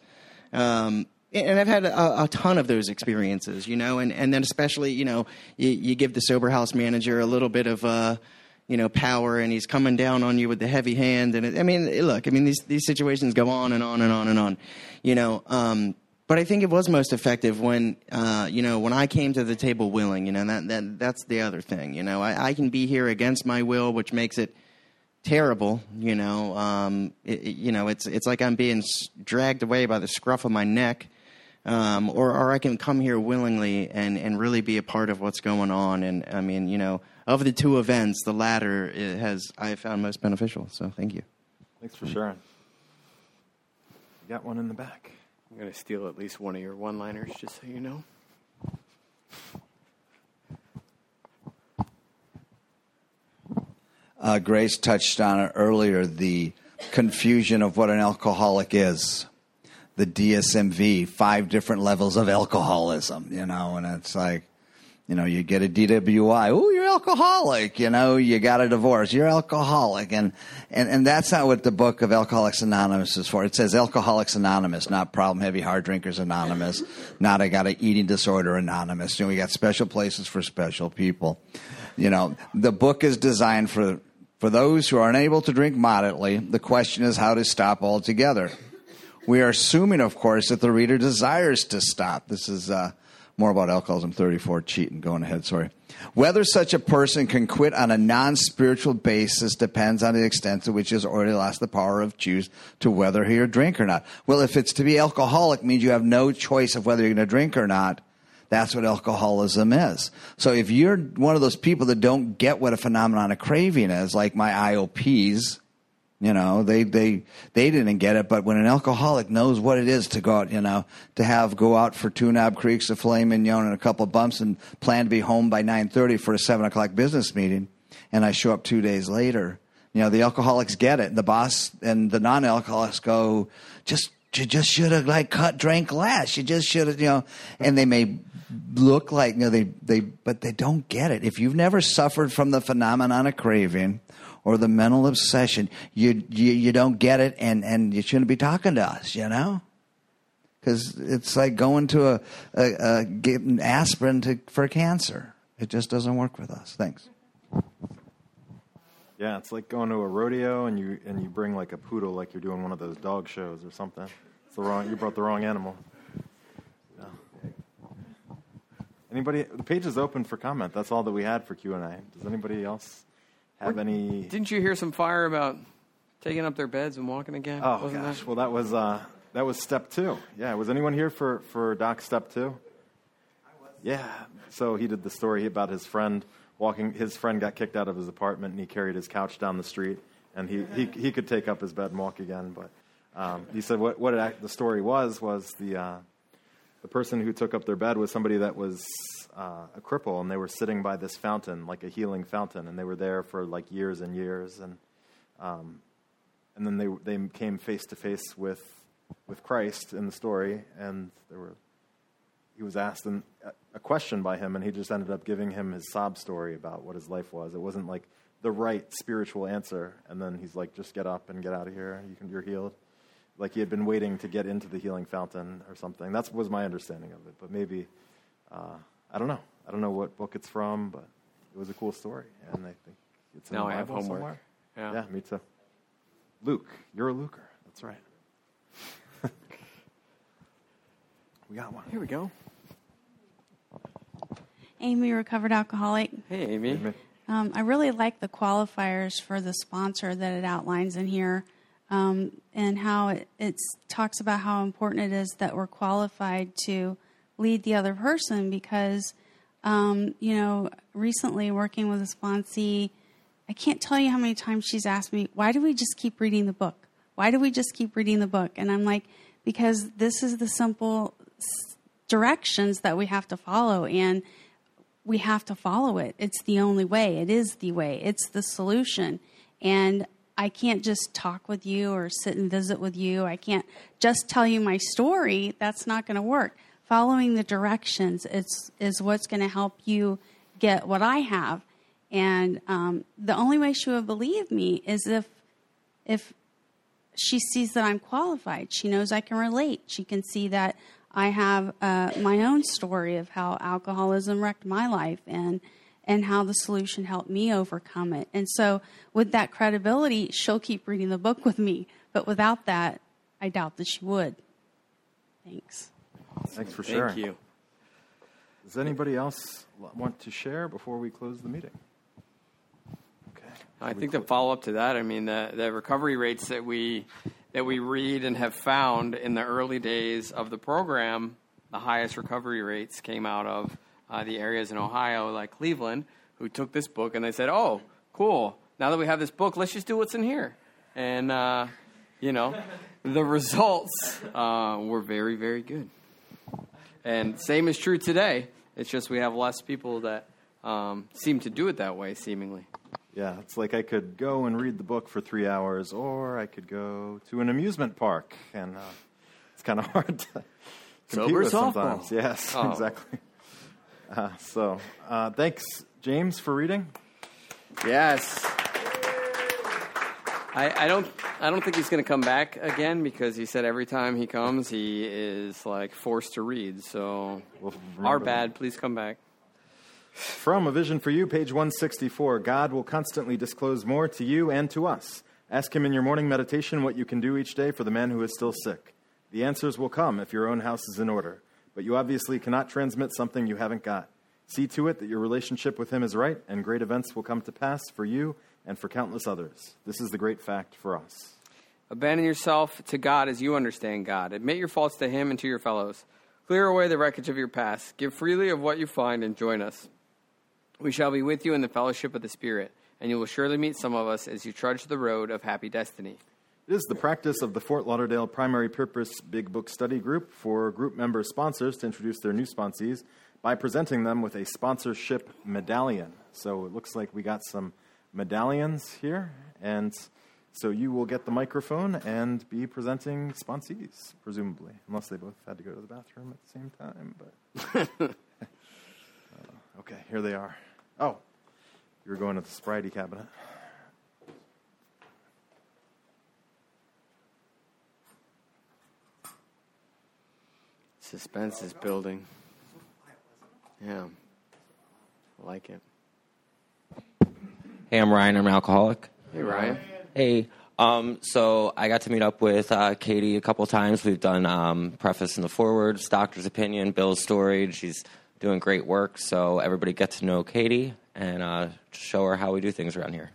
Um, And I've had a, a ton of those experiences, you know, and, and then especially, you know, you, you give the sober house manager a little bit of, uh, you know, power, and he's coming down on you with the heavy hand. And it, I mean, look, I mean, these, these situations go on and on and on and on, you know, um, but I think it was most effective when, uh, you know, when I came to the table willing, you know, that, that that's the other thing, you know, I, I can be here against my will, which makes it terrible, you know, um, it, it, you know, it's, it's like I'm being dragged away by the scruff of my neck. Um, or, or I can come here willingly and, and really be a part of what's going on. And I mean, you know, of the two events, the latter it has I found most beneficial. So thank you. Thanks for sharing. You got one in the back. I'm going to steal at least one of your one-liners, just so you know. Uh, Grace touched on it earlier, the confusion of what an alcoholic is. The D S M V, five different levels of alcoholism, you know, and it's like, you know, you get a D W I, oh, you're alcoholic, you know, you got a divorce, you're alcoholic. And, and, and that's not what the book of Alcoholics Anonymous is for. It says Alcoholics Anonymous, not Problem Heavy Hard Drinkers Anonymous, not I got an eating disorder anonymous. You know, we got special places for special people. You know, the book is designed for, for those who are unable to drink moderately. The question is how to stop altogether. We are assuming, of course, that the reader desires to stop. This is uh, more about alcoholism thirty-four, cheating, going ahead, sorry. Whether such a person can quit on a non-spiritual basis depends on the extent to which he has already lost the power of choice to whether he will drink or not. Well, if it's to be alcoholic, means you have no choice of whether you're going to drink or not. That's what alcoholism is. So if you're one of those people that don't get what a phenomenon of craving is, like my I O Ps, you know, they, they, they didn't get it, but when an alcoholic knows what it is to go out, you know, to have go out for two knob creeks, a filet mignon, and a couple of bumps and plan to be home by nine thirty for a seven o'clock business meeting, and I show up two days later, you know, the alcoholics get it. The boss and the non-alcoholics go, just you just should have, like, cut, drank less. You just should have, you know, and they may look like, you know, they, they, but they don't get it. If you've never suffered from the phenomenon of craving or the mental obsession, you you, you don't get it, and, and you shouldn't be talking to us, you know? Because it's like going to a, a, a getting aspirin to, for cancer. It just doesn't work with us. Thanks. Yeah, it's like going to a rodeo and you and you bring like a poodle, like you're doing one of those dog shows or something. It's the wrong. You brought the wrong animal. No. Anybody? The page is open for comment. That's all that we had for Q and A. Does anybody else? Have any... Didn't you hear some fire about taking up their beds and walking again? Oh, Wasn't gosh. That... Well, that was uh, That was step two. Yeah. Was anyone here for, for Doc's step two? I was. Yeah. So he did the story about his friend walking. His friend got kicked out of his apartment, and he carried his couch down the street, and he, he, he could take up his bed and walk again. But um, he said what what it, the story was was the uh, the person who took up their bed was somebody that was uh, a cripple, and they were sitting by this fountain, like a healing fountain, and they were there for like years and years, and um, and then they they came face to face with. with Christ in the story, and there were, he was asked an, a question by him, and he just ended up giving him his sob story about what his life was. It wasn't like the right spiritual answer, and then he's like, just get up and get out of here, you can, you're healed. Like he had been waiting to get into the healing fountain or something. That was my understanding of it, but maybe, uh, I don't know. I don't know what book it's from, but it was a cool story, and I think it's in now the Bible I have homework. Somewhere. Yeah. yeah, me too. Luke, you're a Luker, that's right. We got one. Here we go. Amy, recovered alcoholic. Hey, Amy. Amy. Um, I really like the qualifiers for the sponsor that it outlines in here, um, and how it it's, talks about how important it is that we're qualified to lead the other person because, um, you know, recently working with a sponsee, I can't tell you how many times she's asked me, why do we just keep reading the book? Why do we just keep reading the book? And I'm like, because this is the simple directions that we have to follow, and we have to follow it. It's the only way. It is the way. It's the solution. And I can't just talk with you or sit and visit with you. I can't just tell you my story. That's not going to work. Following the directions it's, is what's going to help you get what I have. And um, the only way she would believe me is if if... she sees that I'm qualified. She knows I can relate. She can see that I have uh, my own story of how alcoholism wrecked my life and and how the solution helped me overcome it. And so with that credibility, she'll keep reading the book with me. But without that, I doubt that she would. Thanks. Thanks for sharing. Thank you. Does anybody else want to share before we close the meeting? I think the follow-up to that, I mean, the, the recovery rates that we that we read and have found in the early days of the program, the highest recovery rates came out of uh, the areas in Ohio, like Cleveland, who took this book and they said, oh, cool, now that we have this book, let's just do what's in here. And, uh, you know, the results uh, were very, very good. And same is true today. It's just we have less people that um, seem to do it that way, seemingly. Yeah, it's like I could go and read the book for three hours, or I could go to an amusement park, and uh, it's kind of hard to compete with sometimes. Yes, oh. exactly. Uh, so, uh, thanks, James, for reading. Yes, I, I don't. I don't think he's going to come back again because he said every time he comes, he is like forced to read. So, we'll our bad. That. Please come back. From A Vision for You, page one sixty-four, God will constantly disclose more to you and to us. Ask him in your morning meditation what you can do each day for the man who is still sick. The answers will come if your own house is in order, but you obviously cannot transmit something you haven't got. See to it that your relationship with him is right, and great events will come to pass for you and for countless others. This is the great fact for us. Abandon yourself to God as you understand God. Admit your faults to him and to your fellows. Clear away the wreckage of your past. Give freely of what you find and join us. We shall be with you in the fellowship of the Spirit, and you will surely meet some of us as you trudge the road of happy destiny. It is the practice of the Fort Lauderdale Primary Purpose Big Book Study Group for group member sponsors to introduce their new sponsees by presenting them with a sponsorship medallion. So it looks like we got some medallions here, and so you will get the microphone and be presenting sponsees, presumably, unless they both had to go to the bathroom at the same time, but... Okay, here they are. Oh, you were going to the Sprite cabinet. Suspense is building. Yeah, I like it. Hey, I'm Ryan. I'm an alcoholic. Hey, Ryan. Hey. Um, so I got to meet up with uh, Katie a couple times. We've done um, preface and the forewords, doctor's opinion, Bill's story. She's doing great work, so everybody get to know Katie and uh, show her how we do things around here.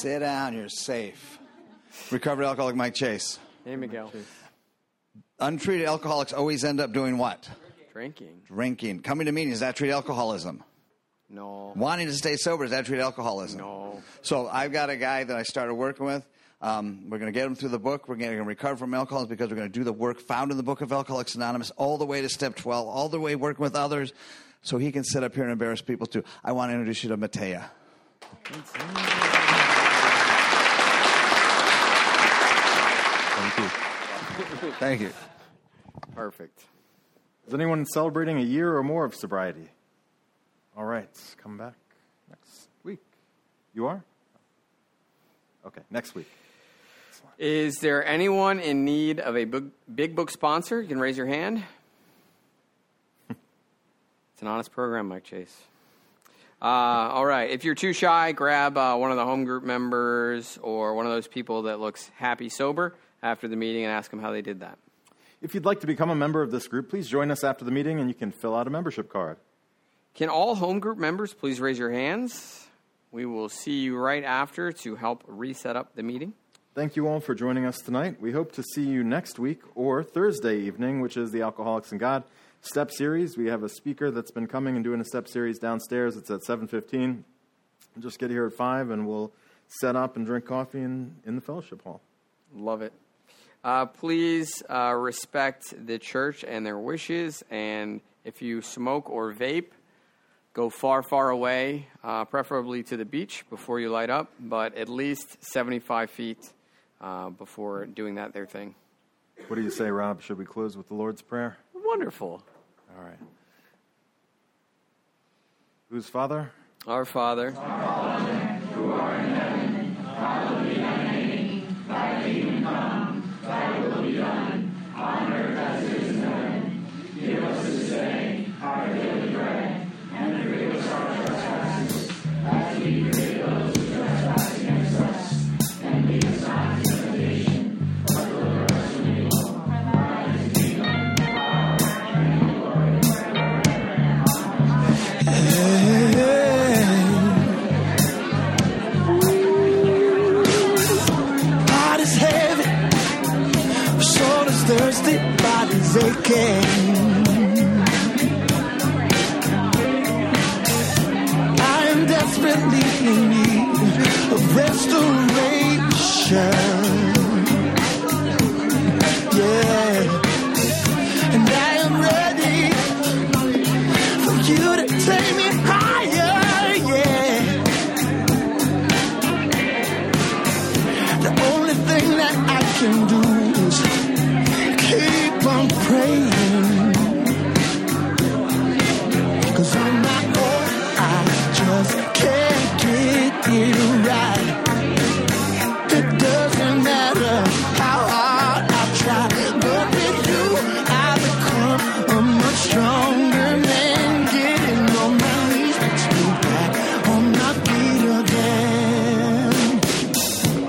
Sit down. You're safe. Recovered alcoholic Mike Chase. Hey, Miguel. Untreated alcoholics always end up doing what? Drinking. Drinking. Coming to meetings, is that treat alcoholism? No. Wanting to stay sober, is that treat alcoholism? No. So I've got a guy that I started working with. Um, we're going to get him through the book. We're going to recover from alcoholism because we're going to do the work found in the book of Alcoholics Anonymous all the way to step twelve, all the way working with others, so he can sit up here and embarrass people too. I want to introduce you to Matea. Thank you. Thank you. Perfect. Is anyone celebrating a year or more of sobriety? All right, come back next week. You are? Okay, next week. Is there anyone in need of a big book sponsor? You can raise your hand. It's an honest program, Mike Chase. Uh, all right, if you're too shy, grab uh, one of the home group members or one of those people that looks happy sober after the meeting and ask them how they did that. If you'd like to become a member of this group, please join us after the meeting and you can fill out a membership card. Can all home group members please raise your hands? We will see you right after to help reset up the meeting. Thank you all for joining us tonight. We hope to see you next week or Thursday evening, which is the Alcoholics and God Step Series. We have a speaker that's been coming and doing a step series downstairs. It's at seven fifteen. Just get here at five and we'll set up and drink coffee in, in the fellowship hall. Love it. Uh, please uh, respect the church and their wishes. And if you smoke or vape, go far, far away, uh, preferably to the beach before you light up, but at least seventy-five feet uh, before doing that their thing. What do you say, Rob? Should we close with the Lord's Prayer? Wonderful. All right. Whose Father? Our Father. Our Father, who art in heaven, hallowed be thy name. Thy kingdom come, thy will be done, on earth as it is in heaven. Give us this day our daily bread. And forgive us our trespasses, as we forgive those who trespass against us. And lead us not into temptation, but deliver us from evil. For thine is the kingdom, the power, and the glory, forever and ever. God is heavy, our soul is thirsty, body's aching. Desperately need a restoration. Yeah, and I am ready for you to take me higher. Yeah, the only thing that I can do is keep on praying. 'Cause I'm not old, I just. You right. It doesn't matter how hard I try, but with you I become a much stronger man. Getting on my knees makes me back on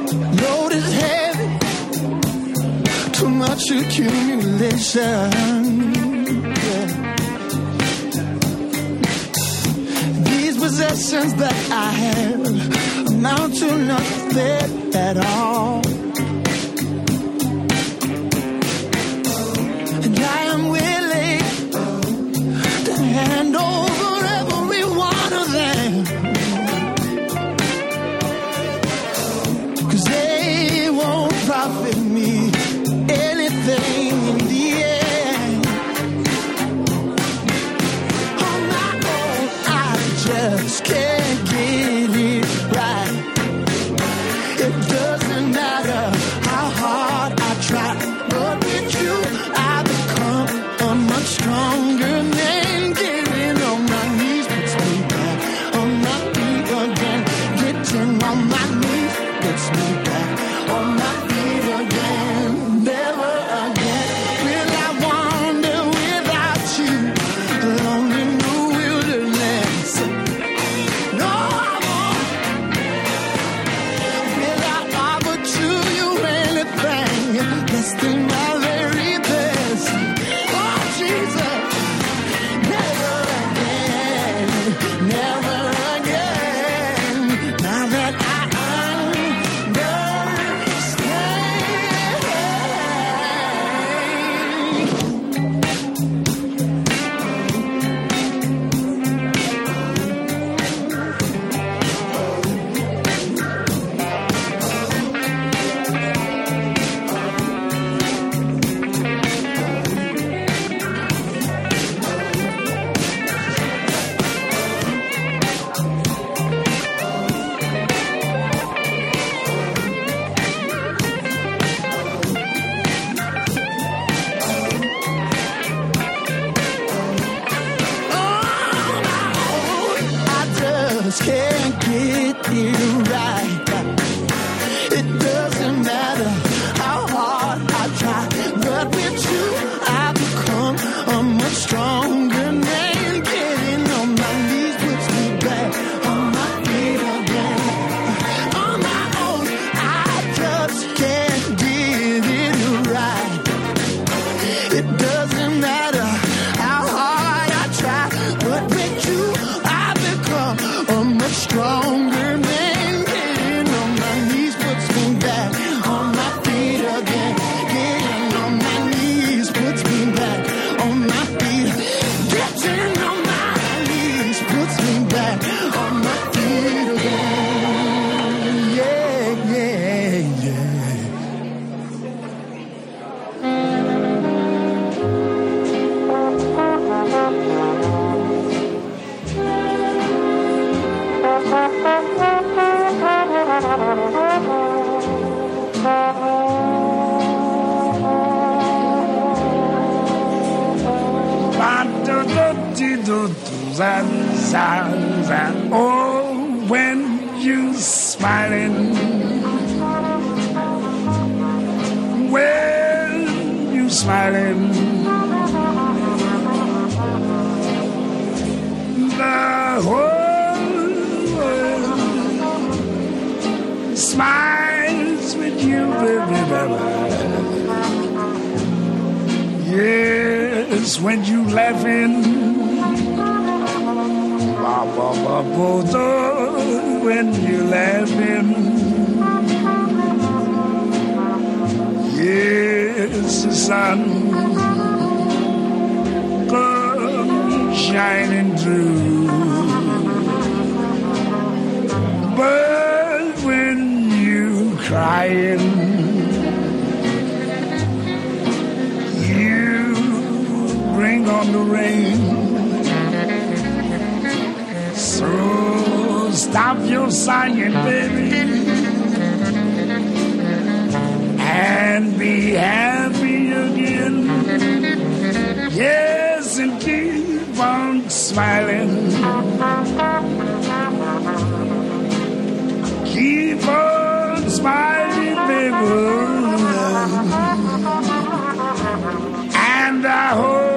my feet again. Load is heavy, too much accumulation. Possessions that I have amount to nothing at all. And I am willing to hand over every one of them, 'cause they won't profit me anything in the end. Can't get it right. It doesn't Oh, when you're smiling, when you're smiling, the whole world smiles with you, baby, baby. Yes, when you're laughing. When you're laughing, yes, the sun comes shining through. But when you're crying, you bring on the rain. So stop your sighing, baby, and be happy again. Yes, and keep on smiling. Keep on smiling, baby, and I hope.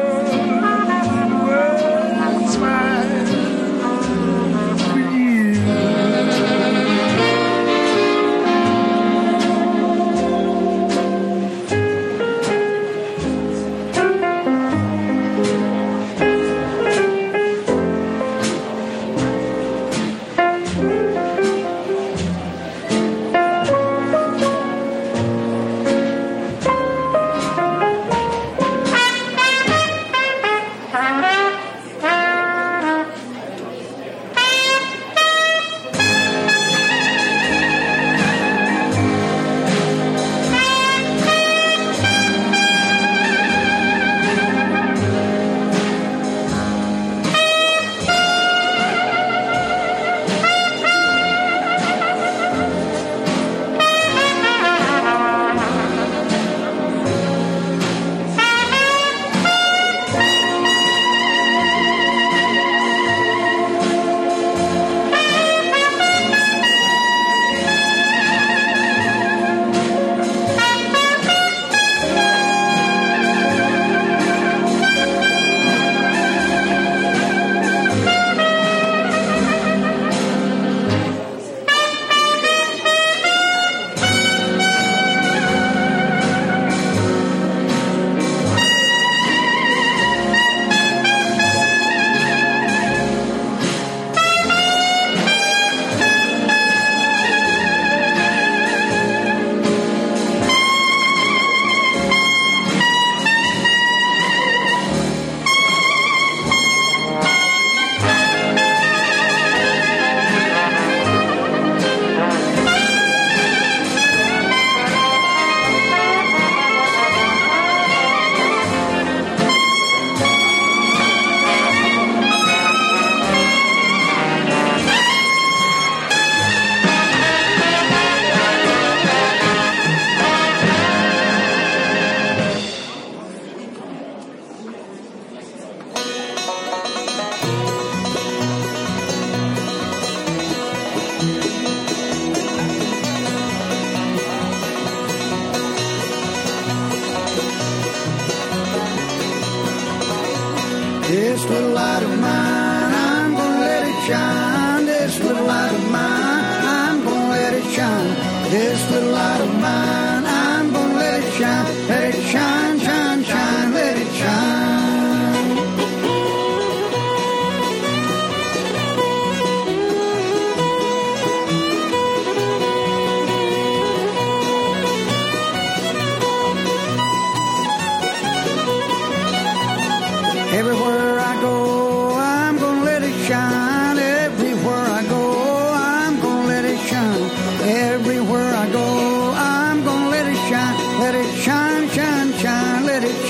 Shine, shine, shine, let it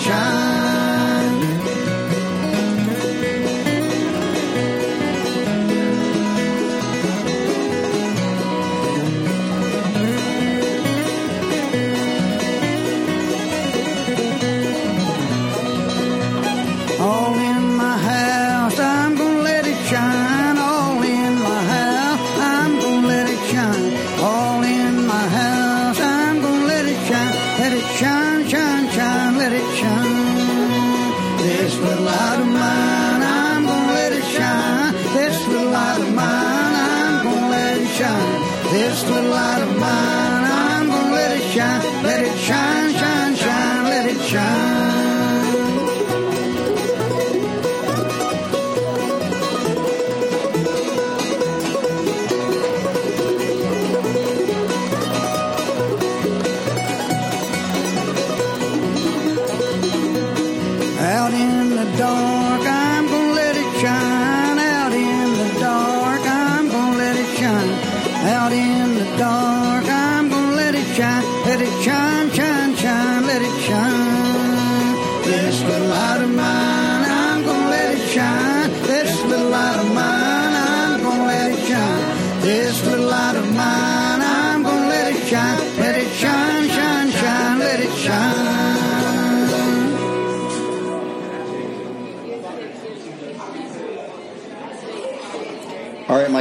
shine. dark, I'm gonna let it shine. Out in the dark, I'm gonna let it shine. Out in the dark, I'm gonna let it shine. Let it shine, shine, shine, let it shine. This little light of mine, I'm gonna let it shine. This little light of mine, I'm gonna let it shine. This little light of mine, I'm gonna let it shine. Let it shine, shine, shine, let it shine. All right,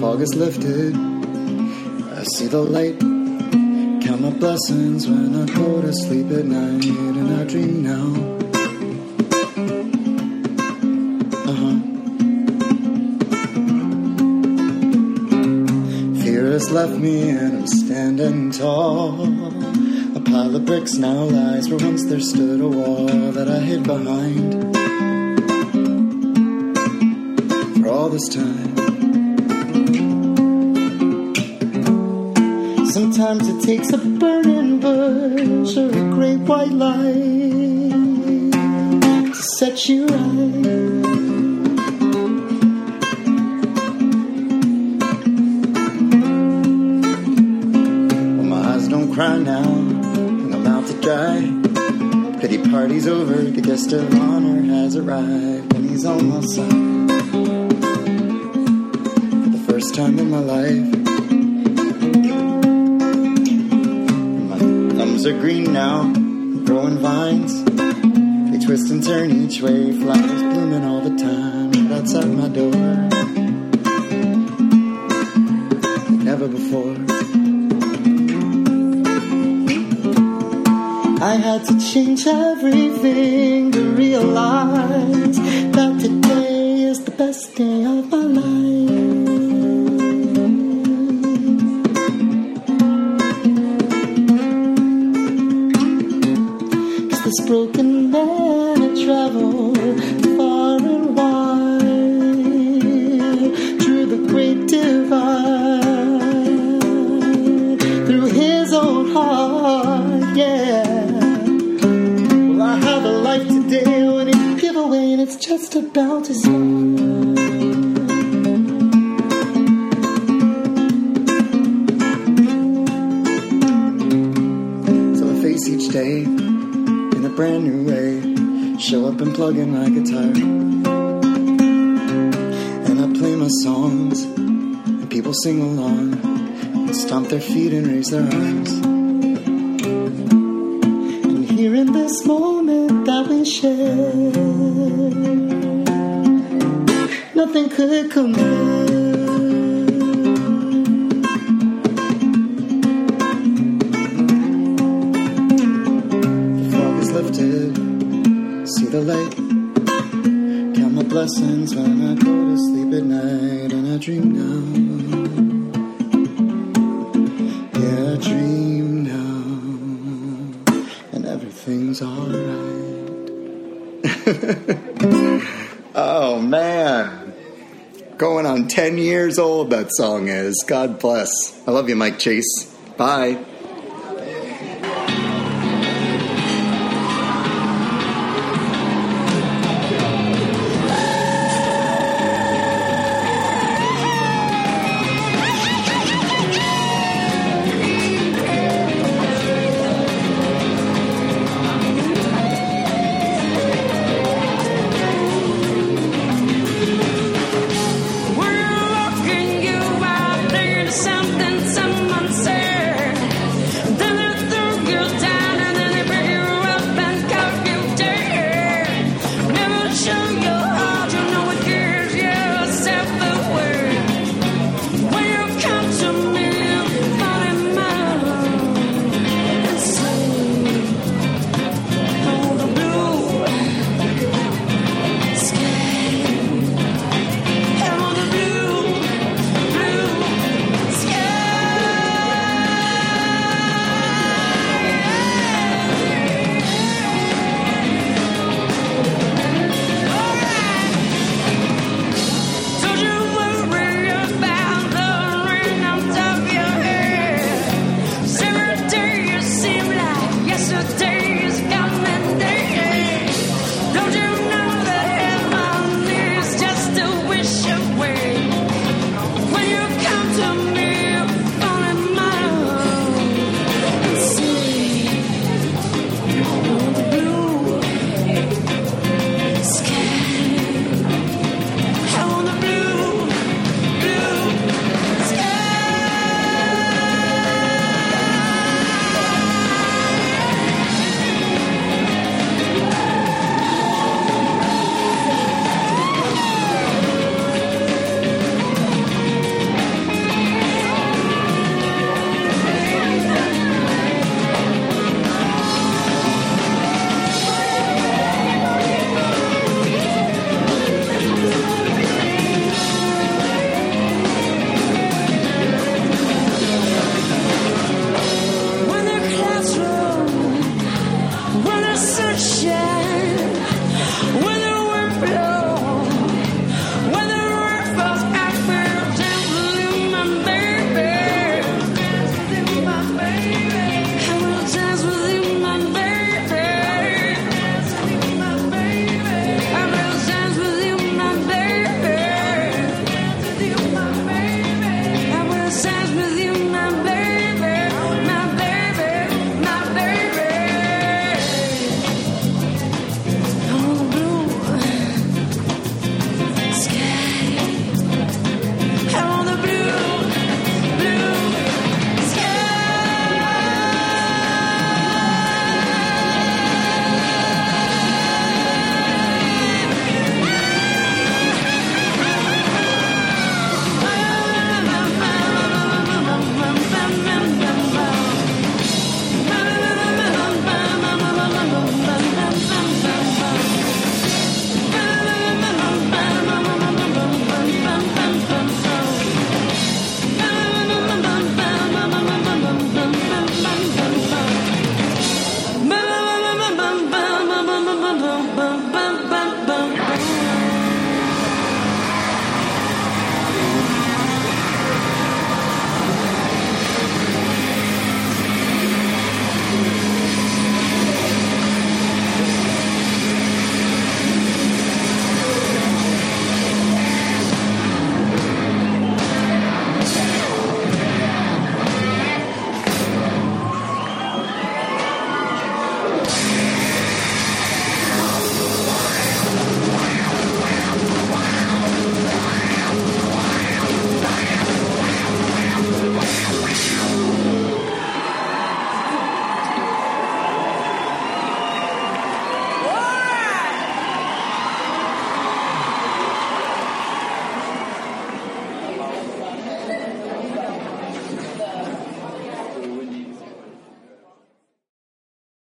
Fog is lifted. I see the light, count my blessings when I go to sleep at night, and I dream now. Uh-huh. Fear has left me and I'm standing tall. A pile of bricks now lies where once there stood a wall that I hid behind for all this time. Sometimes it takes a burning bush or a great white light to set you right. Well, my eyes don't cry now, and I'm out to dry. Pity party's over, the guest of honor has arrived, and he's on my side. For the first time in my life, are green now, growing vines. They twist and turn each way, flowers blooming all the time, right outside my door, like never before. I had to change everything to realize that today is the best day of my life. This broken man I traveled far and wide, drew the great divide through his own heart, yeah. Well, I have a life today when it's give away and it's just about as long. So I face each day in a brand new way, show up and plug in my guitar, and I play my songs, and people sing along, and stomp their feet and raise their arms. And here in this moment that we share, nothing could compare. The light, count my blessings when I go to sleep at night, and I dream now, yeah, I dream now, and everything's alright. Oh man, going on ten years old that song is. God bless. I love you, Mike Chase. Bye.